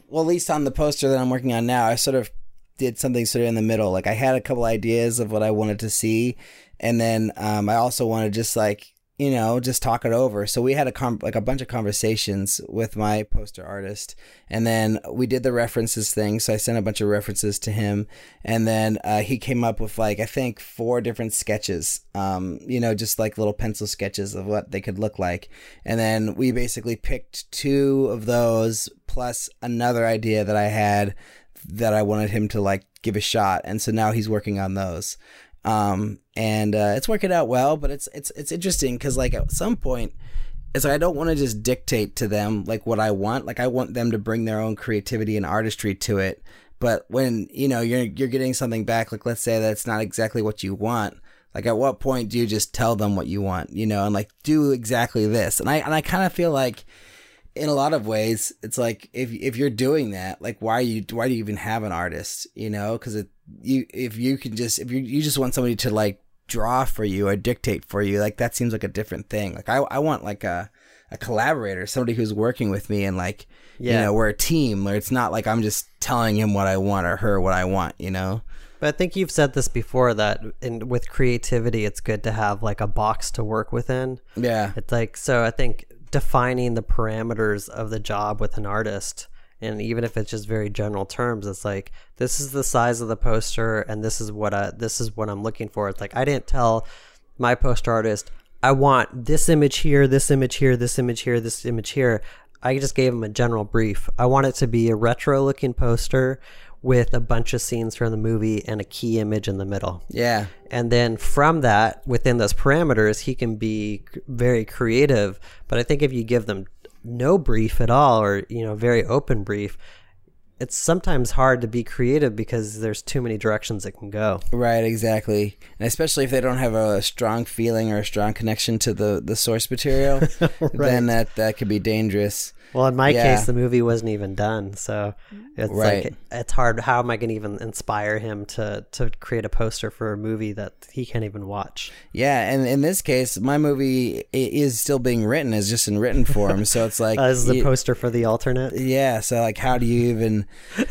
well, at least on the poster that I'm working on now, I sort of did something sort of in the middle. Like I had a couple ideas of what I wanted to see. And then um, I also wanted to just like, you know, just talk it over. So we had a com- like a bunch of conversations with my poster artist, and then we did the references thing. So I sent a bunch of references to him, and then uh, he came up with like, I think four different sketches, um, you know, just like little pencil sketches of what they could look like. And then we basically picked two of those plus another idea that I had that I wanted him to like give a shot. And so now he's working on those. Um, and, uh, it's working out well, but it's, it's, it's interesting. Cause like at some point it's like, I don't want to just dictate to them like what I want. Like I want them to bring their own creativity and artistry to it. But when, you know, you're, you're getting something back, like, let's say that's not exactly what you want. Like at what point do you just tell them what you want, you know, and like do exactly this. And I, and I kind of feel like in a lot of ways, it's like, if, if you're doing that, like, why are you, why do you even have an artist, you know? Cause it, you, if you can just, if you, you just want somebody to like draw for you or dictate for you, like that seems like a different thing. Like I, I want like a, a collaborator, somebody who's working with me and like, yeah. you know, we're a team where it's not like I'm just telling him what I want or her what I want, you know? But I think you've said this before that in, with creativity, it's good to have like a box to work within. Yeah. It's like, so I think defining the parameters of the job with an artist, and even if it's just very general terms, it's like, this is the size of the poster and this is what I, this is what I'm looking for. It's like, I didn't tell my poster artist, I want this image here, this image here, this image here, this image here. I just gave him a general brief. I want it to be a retro looking poster with a bunch of scenes from the movie and a key image in the middle. Yeah. And then from that, within those parameters, he can be very creative. But I think if you give them no brief at all, or, you know, very open brief, it's sometimes hard to be creative because there's too many directions it can go. Right, exactly. And especially if they don't have a strong feeling or a strong connection to the, the source material, right. then that, that could be dangerous. Well, in my yeah. case, the movie wasn't even done. So it's right. like, it's hard. How am I going to even inspire him to, to create a poster for a movie that he can't even watch? Yeah. And in this case, my movie is still being written, is just in written form. So it's like, uh, this is the poster for the alternate. Yeah. So like, how do you even,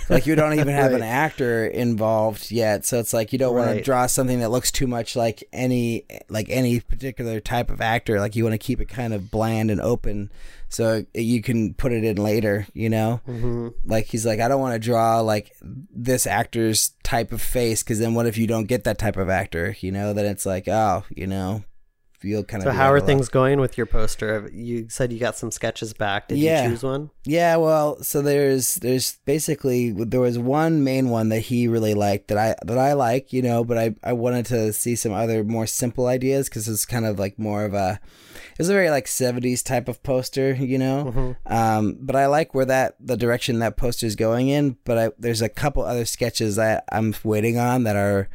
like, you don't even have right. an actor involved yet. So it's like, you don't right. want to draw something that looks too much like any, like any particular type of actor. Like you want to keep it kind of bland and open. So you can put it in later, you know, mm-hmm. like he's like, I don't want to draw like this actor's type of face. Cause then what if you don't get that type of actor, you know, then it's like, oh, you know, you'll kind of. So how are things going with your poster? You said you got some sketches back. Did yeah. you choose one? Yeah. Well, so there's, there's basically, there was one main one that he really liked that I, that I like, you know, but I, I wanted to see some other more simple ideas. Cause it's kind of like more of a, it was a very like seventies type of poster, you know? Mm-hmm. Um, but I like where that, the direction that poster is going in, but I, there's a couple other sketches that I'm waiting on that are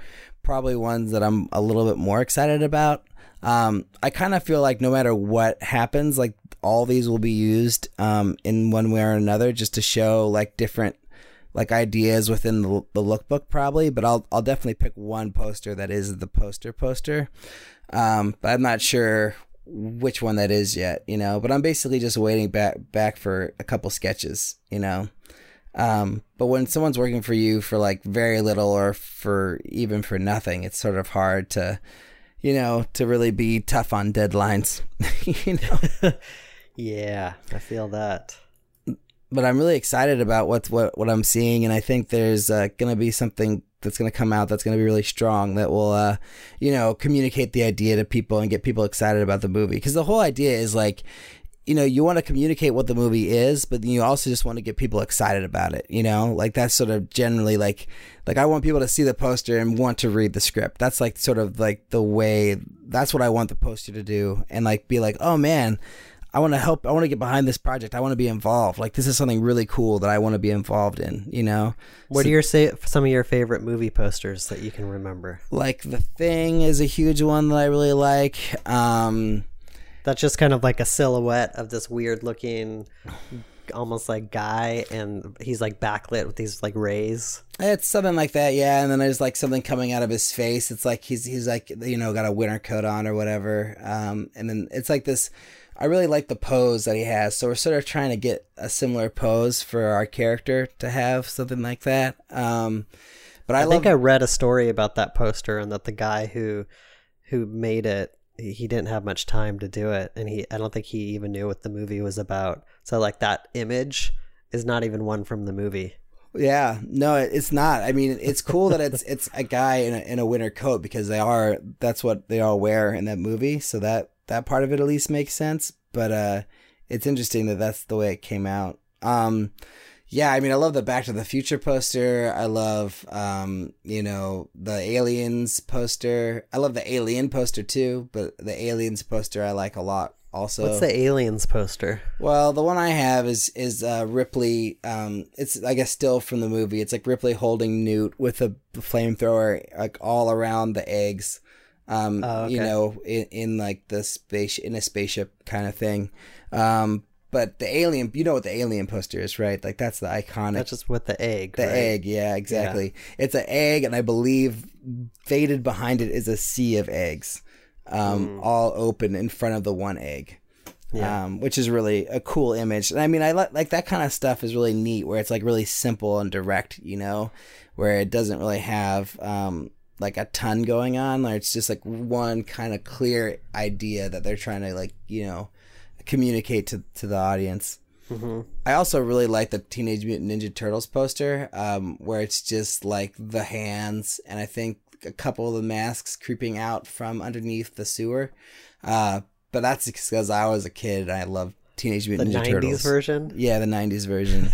probably ones that I'm a little bit more excited about. Um, I kind of feel like no matter what happens, like all these will be used, um, in one way or another just to show like different, like ideas within the, the lookbook probably, but I'll, I'll definitely pick one poster that is the poster poster. Um, but I'm not sure which one that is yet, you know, but I'm basically just waiting back, back for a couple sketches, you know? Um, but when someone's working for you for like very little or for even for nothing, it's sort of hard to, you know, to really be tough on deadlines, you know? Yeah, I feel that. But I'm really excited about what's, what, what I'm seeing, and I think there's uh, going to be something that's going to come out that's going to be really strong that will, uh, you know, communicate the idea to people and get people excited about the movie. Because the whole idea is like, you know, you want to communicate what the movie is, but then you also just want to get people excited about it. You know, like that's sort of generally like, like I want people to see the poster and want to read the script. That's like sort of like the way, that's what I want the poster to do. And like, be like, oh man, I want to help. I want to get behind this project. I want to be involved. Like this is something really cool that I want to be involved in, you know? What so, are your say some of your favorite movie posters that you can remember? Like The Thing is a huge one that I really like. Um, That's just kind of like a silhouette of this weird looking like almost like guy, and he's like backlit with these like rays. It's something like that, yeah. And then there's like something coming out of his face. It's like he's he's like, you know, got a winter coat on or whatever. Um, and then it's like this. I really like the pose that he has. So we're sort of trying to get a similar pose for our character to have something like that. Um, but I, I love... think I read a story about that poster, and that the guy who who made it, he didn't have much time to do it, and he I don't think he even knew what the movie was about. So like that image is not even one from the movie. Yeah, no, it's not. I mean, it's cool that it's it's a guy in a, in a winter coat, because they are that's what they all wear in that movie. So that that part of it at least makes sense. But uh, it's interesting that that's the way it came out. Um, yeah, I mean, I love the Back to the Future poster. I love, um, you know, the Aliens poster. I love the Alien poster too, but the Aliens poster I like a lot also. What's the Aliens poster? Well, the one I have is is uh, Ripley. Um, it's, I guess, still from the movie. It's like Ripley holding Newt with a flamethrower like all around the eggs, um, oh, okay. you know, in, in like the space, in a spaceship kind of thing. Um But the Alien, you know what the Alien poster is, right? Like, that's the iconic. That's just with the egg, The right? egg, yeah, exactly. Yeah. It's an egg, and I believe faded behind it is a sea of eggs, um, mm. all open in front of the one egg, yeah. um, which is really a cool image. And I mean, I li- like that kind of stuff is really neat, where it's, like, really simple and direct, you know, where it doesn't really have, um, like, a ton going on. Like, it's just, like, one kind of clear idea that they're trying to, like, you know, communicate to, to the audience. Mm-hmm. I also really like the Teenage Mutant Ninja Turtles poster, um, where it's just like the hands and I think a couple of the masks creeping out from underneath the sewer. Uh, but that's because I was a kid and I loved Teenage Mutant the Ninja nineties Turtles. The nineties version? Yeah, the nineties version.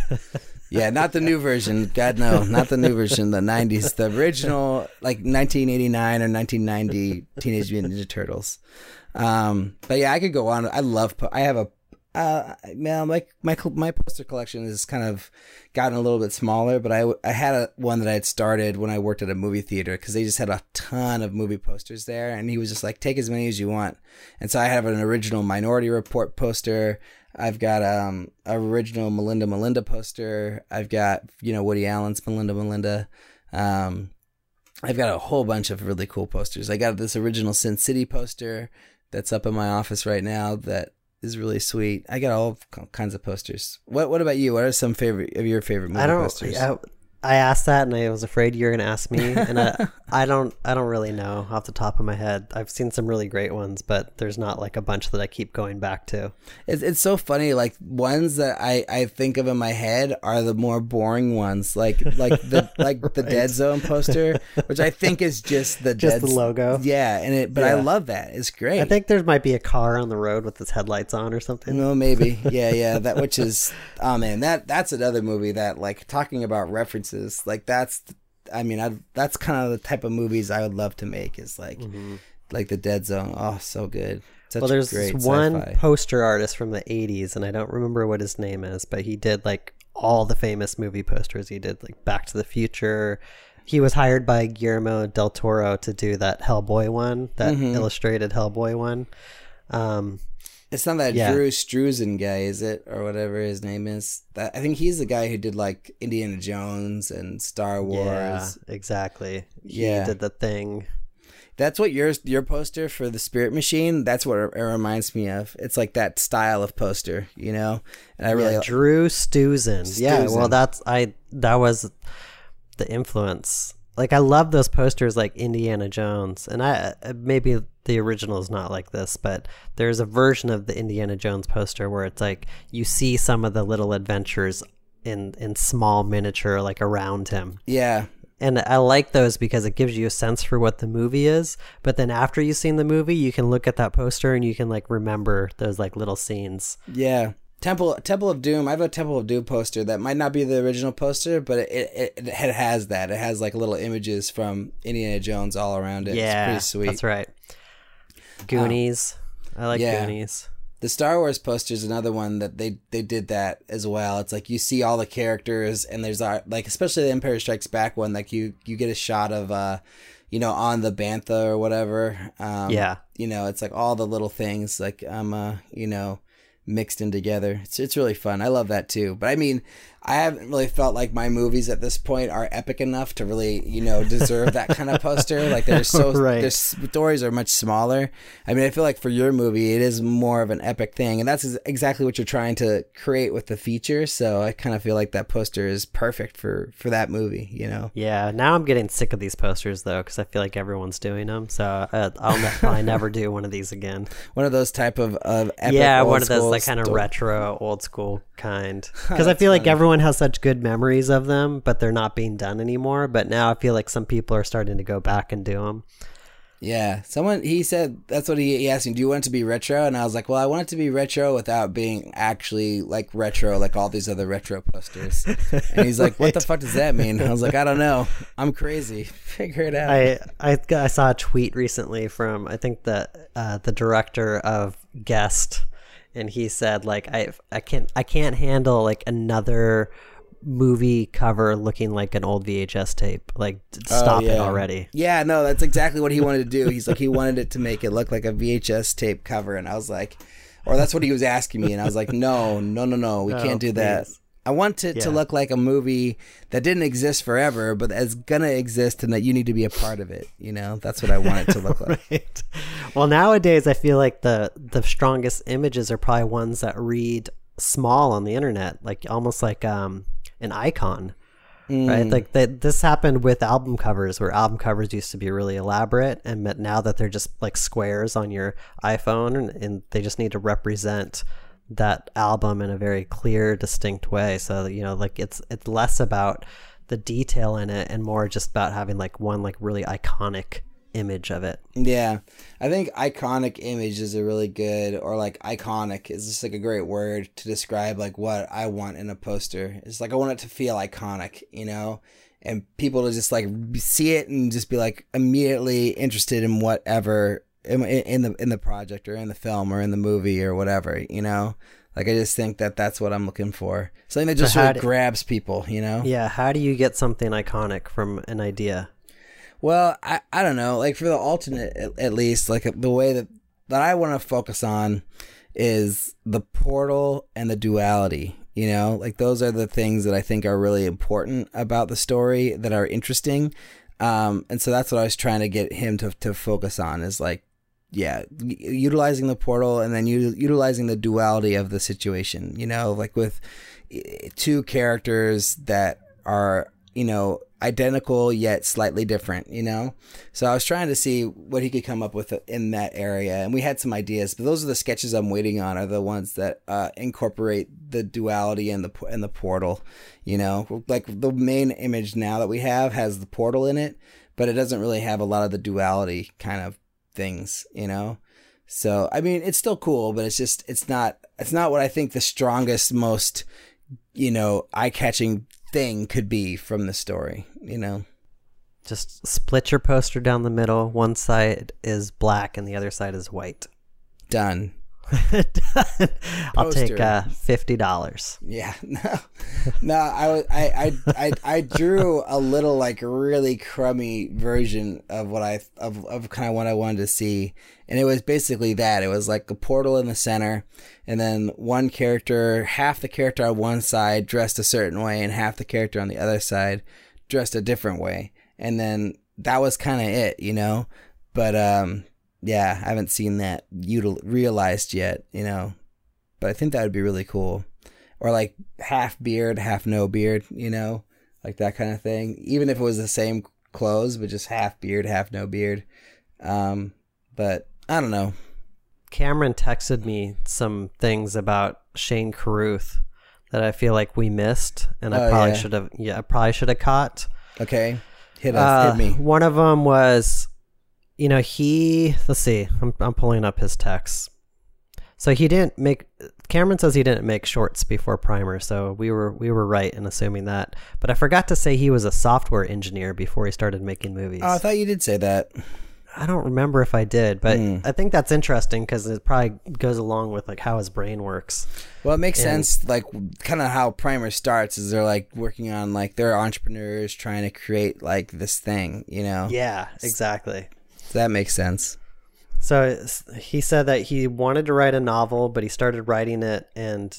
Yeah, not the new version. God, no, not the new version. The nineties, the original, like nineteen eighty-nine or nineteen ninety Teenage Mutant Ninja Turtles. Um, but yeah, I could go on. I love, po- I have a, uh, man, my, my, my poster collection has kind of gotten a little bit smaller, but I, I had a, one that I had started when I worked at a movie theater, cause they just had a ton of movie posters there. And he was just like, take as many as you want. And so I have an original Minority Report poster. I've got, um, an original Melinda Melinda poster. I've got, you know, Woody Allen's Melinda Melinda, um, I've got a whole bunch of really cool posters. I got this original Sin City poster that's up in my office right now. That is really sweet. I got all kinds of posters. What What about you? What are some favorite of your favorite movie I don't, posters? I, I asked that, and I was afraid you were going to ask me. And I, I don't I don't really know off the top of my head. I've seen some really great ones, but there's not like a bunch that I keep going back to. It's it's so funny. Like ones that I, I think of in my head are the more boring ones, like like the like right. the Dead Zone poster, which I think is just the just Dead the logo. Yeah, and it. But yeah. I love that. It's great. I think there might be a car on the road with its headlights on or something. No, maybe. Yeah, yeah. That which is. Oh man, that that's another movie that like talking about references. Like that's, I mean, I, that's kind of the type of movies I would love to make. Is like, mm-hmm. like the Dead Zone. Oh, so good. Such well, there's great one sci-fi poster artist from the eighties, and I don't remember what his name is, but he did like all the famous movie posters. He did like Back to the Future. He was hired by Guillermo del Toro to do that Hellboy one, that mm-hmm. illustrated Hellboy one. Um, it's not that yeah. Drew Struzan guy, is it, or whatever his name is? That, I think he's the guy who did like Indiana Jones and Star Wars. Yeah, exactly. Yeah, he did The Thing. That's what your your poster for the Spirit Machine. That's what it reminds me of. It's like that style of poster, you know. And I really yeah, Drew Struzan. Struzan. Yeah, well, that's I. That was the influence. Like I love those posters, like Indiana Jones, and I maybe. The original is not like this, but there's a version of the Indiana Jones poster where it's like you see some of the little adventures in in small miniature like around him. Yeah. And I like those because it gives you a sense for what the movie is, but then after you've seen the movie, you can look at that poster and you can like remember those like little scenes. Yeah. Temple Temple of Doom. I have a Temple of Doom poster that might not be the original poster, but it it, it has that. It has like little images from Indiana Jones all around it. Yeah. It's pretty sweet. That's right. Goonies. Um, I like yeah. Goonies. The Star Wars poster is another one that they, they did that as well. It's like you see all the characters and there's like, especially the Empire Strikes Back one, like you, you get a shot of, uh, you know, on the Bantha or whatever. Um, yeah. You know, it's like all the little things like, um, uh, you know, mixed in together. It's it's really fun. I love that too. But I mean, I haven't really felt like my movies at this point are epic enough to really, you know, deserve that kind of poster. Like they're so, right. Their stories are much smaller. I mean, I feel like for your movie, it is more of an epic thing, and that's exactly what you're trying to create with the feature. So I kind of feel like that poster is perfect for for that movie. You know? Yeah. Now I'm getting sick of these posters though, because I feel like everyone's doing them. So uh, I'll ne- probably never do one of these again. One of those type of of epic yeah, one of those. Like kind of retro old school kind, because I feel like funny. Everyone has such good memories of them, but they're not being done anymore. But now I feel like some people are starting to go back and do them. Yeah, someone he said that's what he, he asked me, do you want it to be retro? And I was like, well, I want it to be retro without being actually like retro like all these other retro posters. And he's like, right. What the fuck does that mean? I was like, I don't know, I'm crazy, figure it out. I I, I saw a tweet recently from I think the uh, the director of Guest. And he said, like, I I can't I can't handle like another movie cover looking like an old V H S tape. Like, stop oh, yeah. it already. Yeah, no, that's exactly what he wanted to do. He's like, he wanted it to make it look like a V H S tape cover, and I was like, or that's what he was asking me, and I was like, no, no, no, no, we oh, can't do that. Please. I want it yeah. to look like a movie that didn't exist forever, but is going to exist and that you need to be a part of it. You know, that's what I want it to look like. Right. Well, nowadays, I feel like the, the strongest images are probably ones that read small on the internet, like almost like um, an icon, mm. right? Like they, this happened with album covers, where album covers used to be really elaborate. And but now that they're just like squares on your iPhone, and, and they just need to represent that album in a very clear, distinct way. So, you know, like it's it's less about the detail in it and more just about having like one like really iconic image of it. Yeah, I think iconic image is a really good, or like iconic is just like a great word to describe like what I want in a poster. It's like I want it to feel iconic, you know, and people to just like see it and just be like immediately interested in whatever In, in the in the project or in the film or in the movie or whatever, you know, like I just think that that's what I'm looking for, something that just so sort of grabs people, you know. Yeah, how do you get something iconic from an idea? Well, I, I don't know, like for the alternate at, at least, like the way that that I want to focus on is the portal and the duality, you know, like those are the things that I think are really important about the story that are interesting, um, and so that's what I was trying to get him to to focus on is like. Yeah, utilizing the portal and then u- utilizing the duality of the situation, you know, like with two characters that are, you know, identical yet slightly different, you know. So I was trying to see what he could come up with in that area, and we had some ideas, but those are the sketches I'm waiting on, are the ones that uh, incorporate the duality and the and the portal, you know. Like the main image now that we have has the portal in it, but it doesn't really have a lot of the duality kind of things, you know. So I mean, it's still cool, but it's just it's not it's not what I think the strongest, most, you know, eye-catching thing could be from the story, you know. Just split your poster down the middle, one side is black and the other side is white. Done. Done. I'll take uh fifty dollars. Yeah, no, no. I, I, I, I drew a little like really crummy version of what I of of kind of what I wanted to see, and it was basically that. It was like a portal in the center, and then one character, half the character on one side dressed a certain way, and half the character on the other side dressed a different way, and then that was kind of it, you know. But um. Yeah, I haven't seen that util- realized yet, you know, but I think that would be really cool. Or like half beard, half no beard, you know, like that kind of thing. Even if it was the same clothes, but just half beard, half no beard. Um, but I don't know. Cameron texted me some things about Shane Carruth that I feel like we missed, and I oh, probably yeah. should have. Yeah, I probably should have caught. Okay, hit us, uh, hit me. One of them was. You know, he, let's see, I'm, I'm pulling up his text. So he didn't make, Cameron says he didn't make shorts before Primer. So we were, we were right in assuming that, but I forgot to say he was a software engineer before he started making movies. Oh, I thought you did say that. I don't remember if I did, but mm. I think that's interesting because it probably goes along with like how his brain works. Well, it makes and, sense. Like kind of how Primer starts is they're like working on like they're entrepreneurs trying to create like this thing, you know? Yeah, exactly. That makes sense. So he said that he wanted to write a novel, but he started writing it and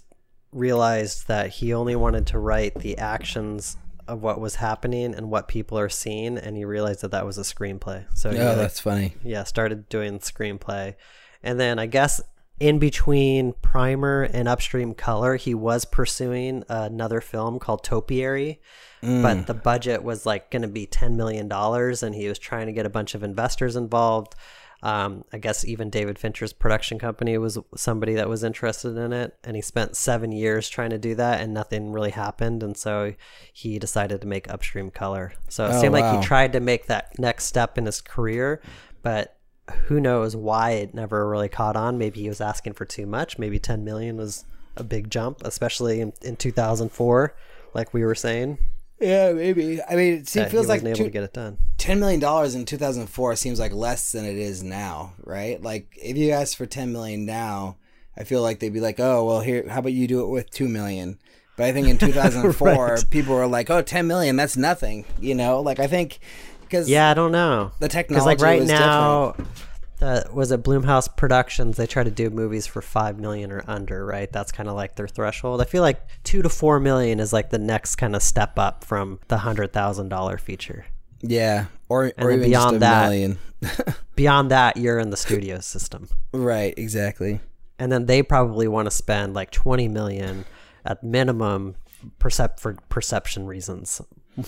realized that he only wanted to write the actions of what was happening and what people are seeing, and he realized that that was a screenplay. So yeah, oh, like, that's funny. Yeah, started doing screenplay, and then I guess in between Primer and Upstream Color, he was pursuing another film called Topiary, mm. but the budget was like going to be ten million dollars, and he was trying to get a bunch of investors involved. Um, I guess even David Fincher's production company was somebody that was interested in it, and he spent seven years trying to do that, and nothing really happened, and so he decided to make Upstream Color. So it oh, seemed wow. like he tried to make that next step in his career, but who knows why it never really caught on. Maybe he was asking for too much. Maybe ten million was a big jump, especially in, in two thousand four, like we were saying. Yeah, maybe. I mean, it seems, feels like able two, to get it done. ten million dollars in two thousand four seems like less than it is now, right? Like if you ask for ten million now, I feel like they'd be like, "Oh, well, here, how about you do it with two million?" But I think in two thousand four, right. people were like, "Oh, ten million, that's nothing." You know, like I think cuz Yeah, I don't know. The technology like right was now different. Uh, was it Blumhouse Productions? They try to do movies for five million or under, right? That's kind of like their threshold. I feel like two to four million is like the next kind of step up from the hundred thousand dollar feature. Yeah, or and or even beyond just a that, million. Beyond that, you're in the studio system, right? Exactly. And then they probably want to spend like twenty million at minimum, percept for perception reasons.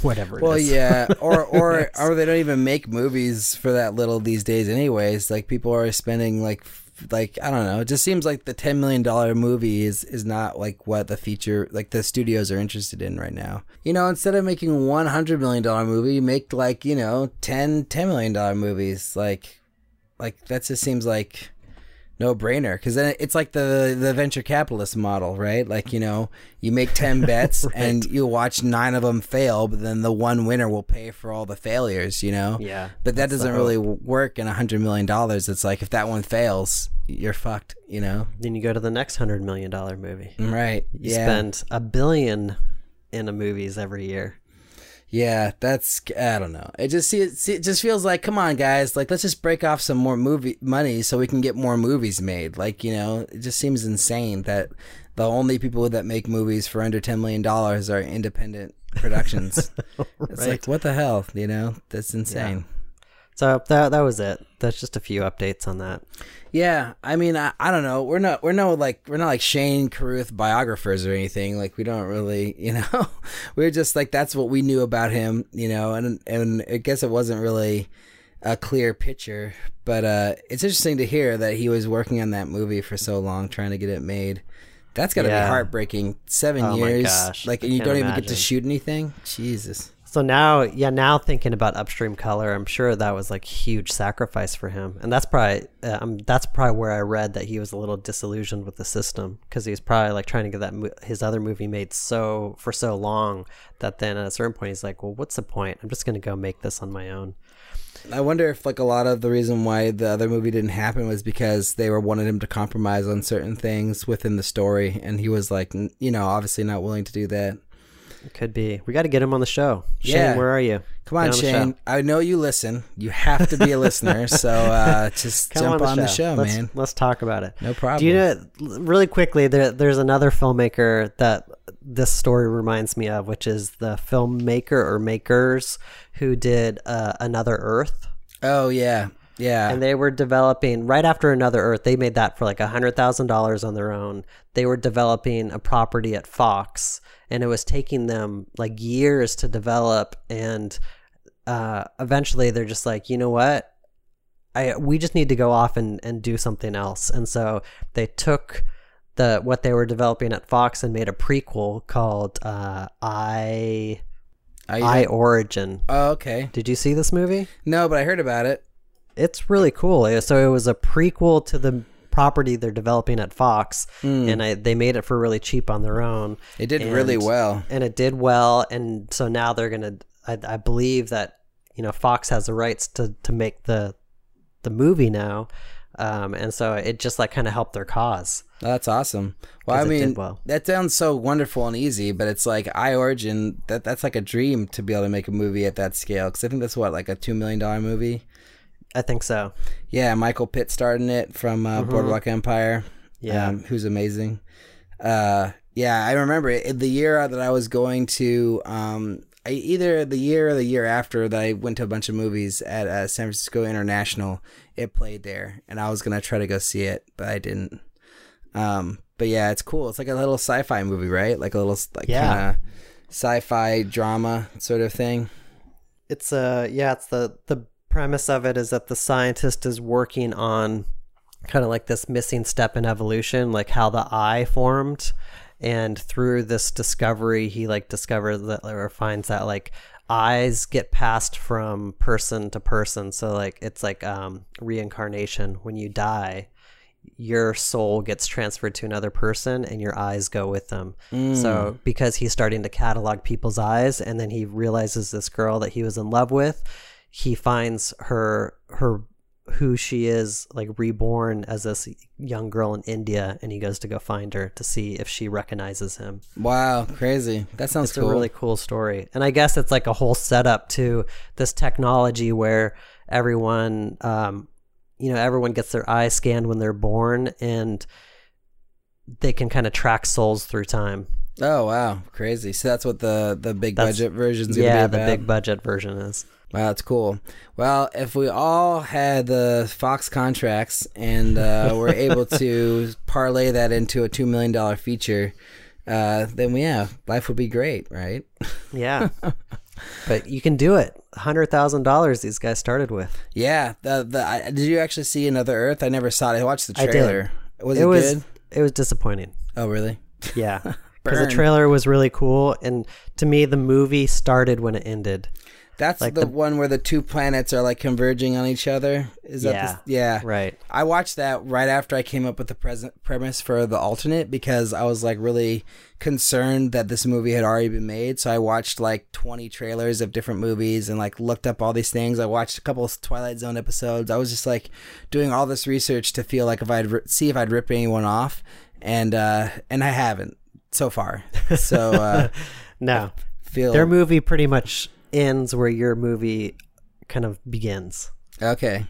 Whatever it well, is. Well, yeah, or or or they don't even make movies for that little these days, anyways. Like people are spending like like I don't know. It just seems like the ten million dollar movie is is not like what the feature like the studios are interested in right now. You know, instead of making one hundred million dollar movie, make like you know ten ten million dollar movies. Like like that just seems like. No brainer, because then it's like the the venture capitalist model, right? Like you know, you make ten bets right. and you watch nine of them fail, but then the one winner will pay for all the failures, you know. Yeah. But that doesn't really work in a hundred million dollars. It's like if that one fails, you're fucked, you know. Then you go to the next hundred million dollar movie, right? You yeah. spend a billion in the movies every year. Yeah, that's I don't know. It just see it, it just feels like, come on, guys, like let's just break off some more movie money so we can get more movies made. Like you know, it just seems insane that the only people that make movies for under ten million dollars are independent productions. Right. It's like what the hell, you know? That's insane. Yeah. So that that was it. That's just a few updates on that. Yeah, I mean, I, I don't know. We're not we're no like we're not like Shane Carruth biographers or anything. Like we don't really, you know. We're just like that's what we knew about him, you know. And and I guess it wasn't really a clear picture, but uh, it's interesting to hear that he was working on that movie for so long, trying to get it made. That's got to yeah. be heartbreaking. Seven oh years, my gosh. Like and you don't imagine. Even get to shoot anything. Jesus. So now, yeah, now thinking about Upstream Color, I'm sure that was like huge sacrifice for him, and that's probably um, that's probably where I read that he was a little disillusioned with the system because he was probably like trying to get that mo- his other movie made so for so long that then at a certain point he's like, well, what's the point? I'm just gonna go make this on my own. I wonder if like a lot of the reason why the other movie didn't happen was because they were wanted him to compromise on certain things within the story, and he was like, you know, obviously not willing to do that. Could be. We got to get him on the show. Shane, yeah. Where are you? Come on, on Shane. I know you listen. You have to be a listener. So uh, just Come jump on the on show, the show let's, man. Let's talk about it. No problem. Do you know, really quickly, there, there's another filmmaker that this story reminds me of, which is the filmmaker or makers who did uh, Another Earth. Oh, yeah. Yeah. And they were developing, right after Another Earth, they made that for like one hundred thousand dollars on their own. They were developing a property at Fox, and it was taking them like years to develop. And uh, eventually they're just like, you know what? I we just need to go off and, and do something else. And so they took the what they were developing at Fox and made a prequel called uh, I, I, I Origin. Oh, okay. Did you see this movie? No, but I heard about it. It's really cool. So it was a prequel to the property they're developing at Fox, mm. and I, they made it for really cheap on their own. It did and, really well. And it did well, and so now they're going to, I believe that, you know, Fox has the rights to, to make the the movie now, um, and so it just, like, kind of helped their cause. That's awesome. Well, I mean, well. that sounds so wonderful and easy, but it's like iOrigin, that, that's like a dream to be able to make a movie at that scale, because I think that's, what, like a two million dollars movie? I think so. Yeah, Michael Pitt starred in it from uh, mm-hmm. Boardwalk Empire. Yeah, um, who's amazing. Uh, yeah, I remember it, the year that I was going to um, I, either the year or the year after that I went to a bunch of movies at uh, San Francisco International. It played there, and I was gonna try to go see it, but I didn't. Um, but yeah, it's cool. It's like a little sci-fi movie, right? Like a little like yeah. kind of sci-fi drama sort of thing. It's uh yeah, it's the the premise of it is that the scientist is working on kind of like this missing step in evolution, like how the eye formed, and through this discovery he like discovers that or finds that like eyes get passed from person to person. So like it's like um reincarnation. When you die, your soul gets transferred to another person and your eyes go with them. Mm. So because he's starting to catalog people's eyes, and then he realizes this girl that he was in love with, he finds her, her, who she is, like reborn as this young girl in India, and he goes to go find her to see if she recognizes him. Wow, crazy. That sounds it's cool. It's a really cool story. And I guess it's like a whole setup to this technology where everyone, um, you know, everyone gets their eyes scanned when they're born, and they can kind of track souls through time. Oh, wow. Crazy. So that's what the, the big that's, budget version is going to yeah, be about. Yeah, the big budget version is. Wow, that's cool. Well, if we all had the uh, Fox contracts and uh, were able to parlay that into a two million dollars feature, uh, then, yeah, life would be great, right? Yeah. But you can do it. one hundred thousand dollars these guys started with. Yeah. The, the, I, did you actually see Another Earth? I never saw it. I watched the trailer. I did. Was it, it was, good? It was disappointing. Oh, really? Yeah. Because the trailer was really cool. And to me, the movie started when it ended. That's like the, the one where the two planets are like converging on each other. Is that yeah, the, yeah. Right. I watched that right after I came up with the present premise for the alternate, because I was like really concerned that this movie had already been made. So I watched like twenty trailers of different movies and like looked up all these things. I watched a couple of Twilight Zone episodes. I was just like doing all this research to feel like if I'd see if I'd rip anyone off, and uh, and I haven't so far. So uh, no, I feel their movie pretty much ends where your movie kind of begins. Okay.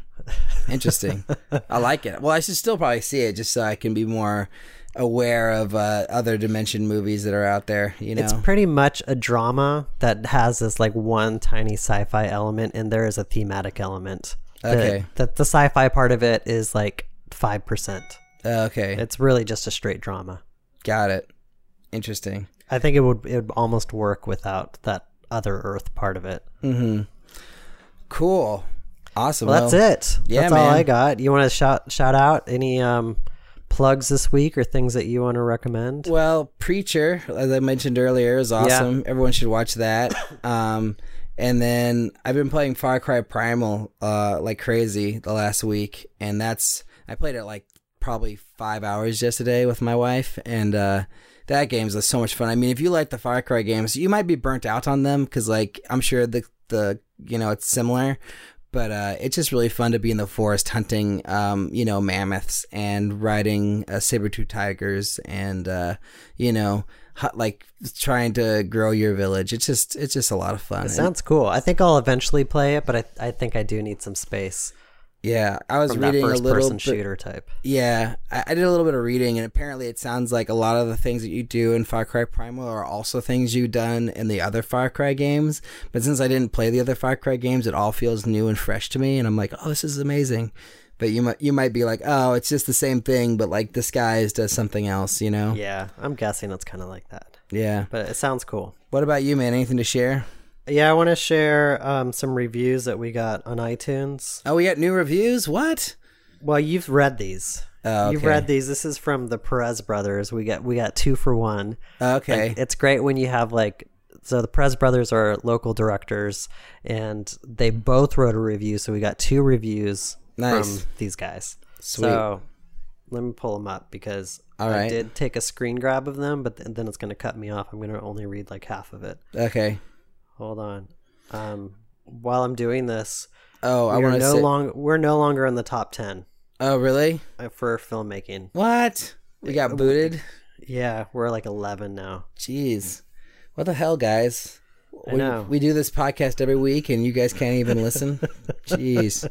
Interesting. I like it. Well, I should still probably see it just so I can be more aware of uh, other dimension movies that are out there, you know. It's pretty much a drama that has this like one tiny sci-fi element, and there is a thematic element. Okay. The, the, the sci-fi part of it is like five percent. Okay. It's really just a straight drama. Got it. Interesting. I think it would it would almost work without that Other Earth part of it. Mm-hmm. Cool. Awesome. Well, that's it. Yeah, that's man. all I got. You want to shout shout out any um plugs this week or things that you want to recommend? Well, Preacher, as I mentioned earlier, is awesome. Yeah. Everyone should watch that. Um and then I've been playing Far Cry Primal uh like crazy the last week, and that's I played it like probably five hours yesterday with my wife, and uh that game's so much fun. I mean, if you like the Far Cry games, you might be burnt out on them because, like, I'm sure the the you know it's similar, but uh, it's just really fun to be in the forest hunting, um, you know, mammoths and riding uh, saber-tooth tigers and uh, you know, hu- like trying to grow your village. It's just it's just a lot of fun. It sounds cool. I think I'll eventually play it, but I I think I do need some space. Yeah, I was From reading that first a little person bit, shooter type. Yeah, I, I did a little bit of reading, and apparently it sounds like a lot of the things that you do in Far Cry Primal are also things you've done in the other Far Cry games. But since I didn't play the other Far Cry games, it all feels new and fresh to me, and I'm like, oh, this is amazing. But you might you might be like, oh, it's just the same thing, but like disguised as something else, you know? Yeah, I'm guessing it's kind of like that. Yeah, but it sounds cool. What about you, man? Anything to share? Yeah, I want to share um, some reviews that we got on iTunes. Oh, we got new reviews? What? Well, you've read these. Oh, okay. You've read these. This is from the Perez brothers. We got we got two for one. Okay. And it's great when you have like, so the Perez brothers are local directors, and they both wrote a review. So we got two reviews nice. from these guys. Sweet. So let me pull them up because All right. I did take a screen grab of them, but then it's going to cut me off. I'm going to only read like half of it. Okay. Hold on. Um, while I'm doing this, oh, I want to no say long, we're no longer in the top ten. Oh, really? For filmmaking. What? We got booted? Yeah, we're like eleven now. Jeez. What the hell, guys? I we, know. we do this podcast every week, and you guys can't even listen? Jeez.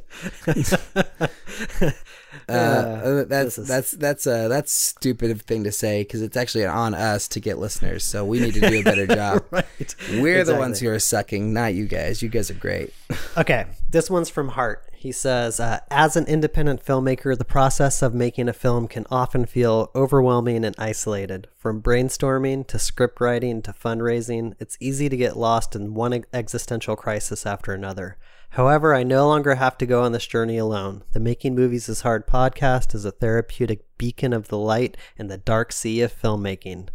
uh, uh, that's that's that's a uh, that's stupid thing to say, because it's actually on us to get listeners. So we need to do a better job. Right. We're exactly. the ones who are sucking, not you guys. You guys are great. Okay, this one's from Hart. He says, uh, as an independent filmmaker, the process of making a film can often feel overwhelming and isolated. From brainstorming to script writing to fundraising, it's easy to get lost in one existential crisis after another. However, I no longer have to go on this journey alone. The Making Movies is Hard podcast is a therapeutic beacon of the light in the dark sea of filmmaking.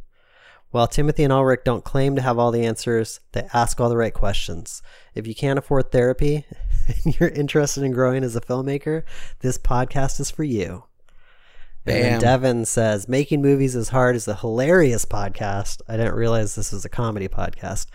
While Timothy and Alrik don't claim to have all the answers, they ask all the right questions. If you can't afford therapy and you're interested in growing as a filmmaker, this podcast is for you. Bam. And then Devin says, Making Movies is Hard is a hilarious podcast. I didn't realize this was a comedy podcast.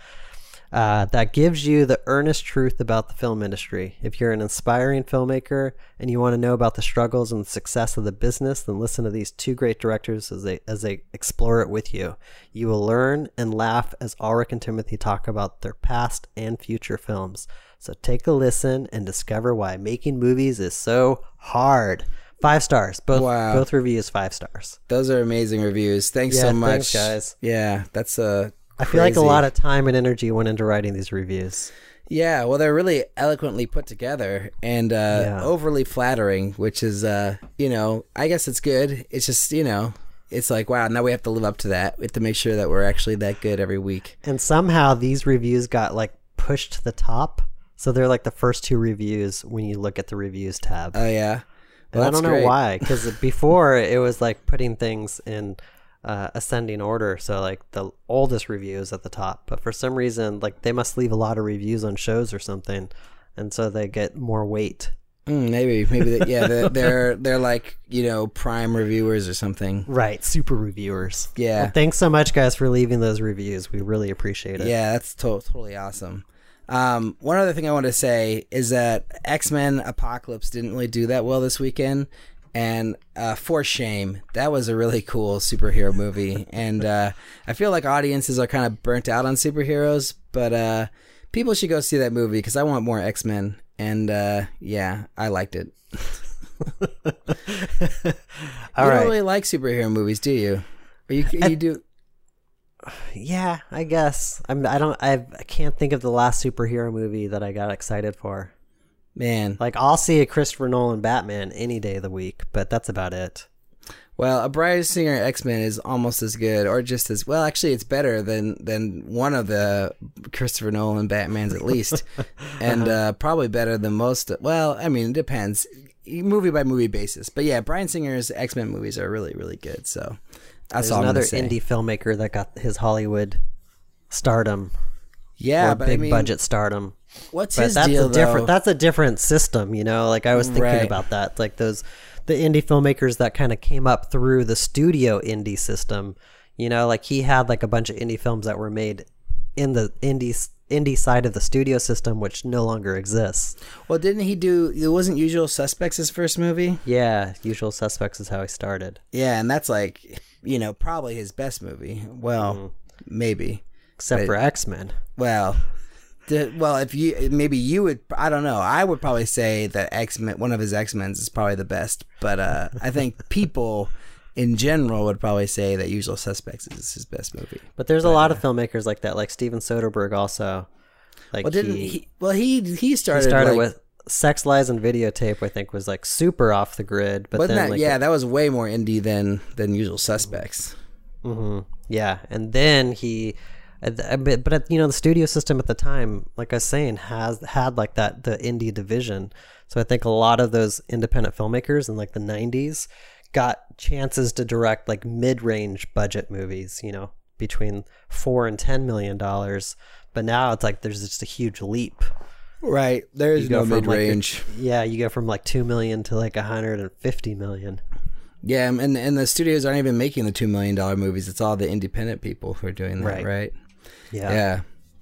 Uh, that gives you the earnest truth about the film industry. If you're an inspiring filmmaker and you want to know about the struggles and the success of the business, then listen to these two great directors as they as they explore it with you. You will learn and laugh as Alrik and Timothy talk about their past and future films. So take a listen and discover why making movies is so hard. Five stars. Both wow. both reviews, five stars. Those are amazing reviews. Thanks yeah, so much, thanks, guys. Yeah, that's a. I feel Crazy. like a lot of time and energy went into writing these reviews. Yeah, well, they're really eloquently put together and uh, yeah. overly flattering, which is, uh, you know, I guess it's good. It's just, you know, it's like, wow, now we have to live up to that. We have to make sure that we're actually that good every week. And somehow these reviews got, like, pushed to the top. So they're, like, the first two reviews when you look at the reviews tab. Oh, yeah. Well, and I don't know great. why, because before it was, like, putting things in... Uh, ascending order, so like the oldest review is at the top, but for some reason, like, they must leave a lot of reviews on shows or something, and so they get more weight. Mm, maybe maybe they, yeah they're, they're they're like, you know, prime reviewers or something, right? Super reviewers. Yeah, well, thanks so much, guys, for leaving those reviews. We really appreciate it. Yeah, that's to- totally awesome. Um, one other thing I want to say is that X-Men Apocalypse didn't really do that well this weekend. And uh, for shame, that was a really cool superhero movie. And uh, I feel like audiences are kind of burnt out on superheroes, but uh, people should go see that movie because I want more X-Men. And uh, yeah, I liked it. All you right. don't really like superhero movies, do you? Or you, you I, do? Yeah, I guess. I'm, I don't. I can't think of the last superhero movie that I got excited for. Man, like, I'll see a Christopher Nolan Batman any day of the week, but that's about it. Well, a Brian Singer X-Men is almost as good, or just as well. Actually, it's better than than one of the Christopher Nolan Batmans, at least, and uh, probably better than most. Well, I mean, it depends, movie by movie basis. But yeah, Brian Singer's X-Men movies are really, really good. So that's There's all another indie filmmaker that got his Hollywood stardom. Yeah, or but big I mean, budget stardom. What's but his that's deal? A different, that's a different system, you know. Like, I was thinking right. about that, like those the indie filmmakers that kind of came up through the studio indie system, you know. Like, he had like a bunch of indie films that were made in the indie indie side of the studio system, which no longer exists. Well, didn't he do? It wasn't Usual Suspects his first movie. Yeah, Usual Suspects is how he started. Yeah, and that's, like, you know, probably his best movie. Well, mm-hmm. maybe except but, for X-Men. Well. Well, if you maybe you would, I don't know. I would probably say that X-Men, one of his X-Men's, is probably the best. But uh, I think people in general would probably say that Usual Suspects is his best movie. But there's but, a lot of filmmakers like that, like Steven Soderbergh, also. Like, well, didn't he? he well, he he started, he started like, with Sex, Lies, and Videotape. I think was like super off the grid. But then, that, like, yeah, it, that was way more indie than than Usual Suspects. Mm-hmm. Yeah, and then he. But, you know, the studio system at the time, like I was saying, has had like that the indie division. So I think a lot of those independent filmmakers in like the nineties got chances to direct like mid-range budget movies, you know, between four and ten million dollars. But now it's like there's just a huge leap. Right, there is no mid-range. Like, yeah, you go from like two million to like one hundred fifty million. Yeah, and and the studios aren't even making the two million dollar movies. It's all the independent people who are doing that, right? right? Yeah. Yeah.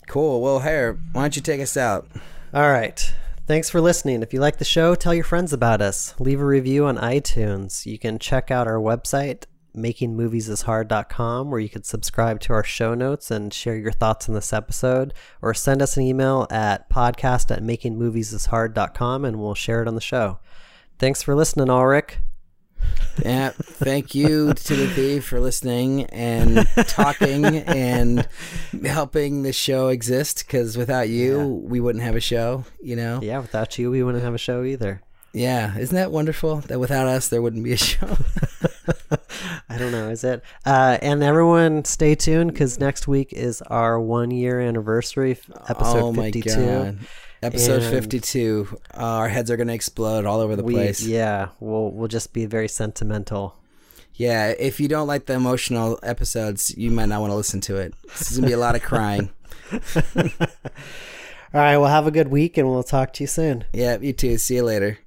Cool. Well, Hare, why don't you take us out? All right. Thanks for listening. If you like the show, tell your friends about us. Leave a review on iTunes. You can check out our website, making movies is hard dot com, where you could subscribe to our show notes and share your thoughts on this episode, or send us an email at podcast at making movies is hard dot com and we'll share it on the show. Thanks for listening, Alrik. Yeah, thank you, Timothy, for listening and talking and helping the show exist, because without you, yeah. we wouldn't have a show, you know? Yeah, without you, we wouldn't have a show either. Yeah, isn't that wonderful? That without us, there wouldn't be a show. I don't know, is it? Uh, and everyone, stay tuned, because next week is our one-year anniversary, episode oh my fifty-two. God. Episode and fifty-two. Uh, our heads are going to explode all over the we, place. Yeah, we'll we'll just be very sentimental. Yeah, if you don't like the emotional episodes, you might not want to listen to it. This is going to be a lot of crying. All right, well, have a good week, and we'll talk to you soon. Yeah, you too. See you later.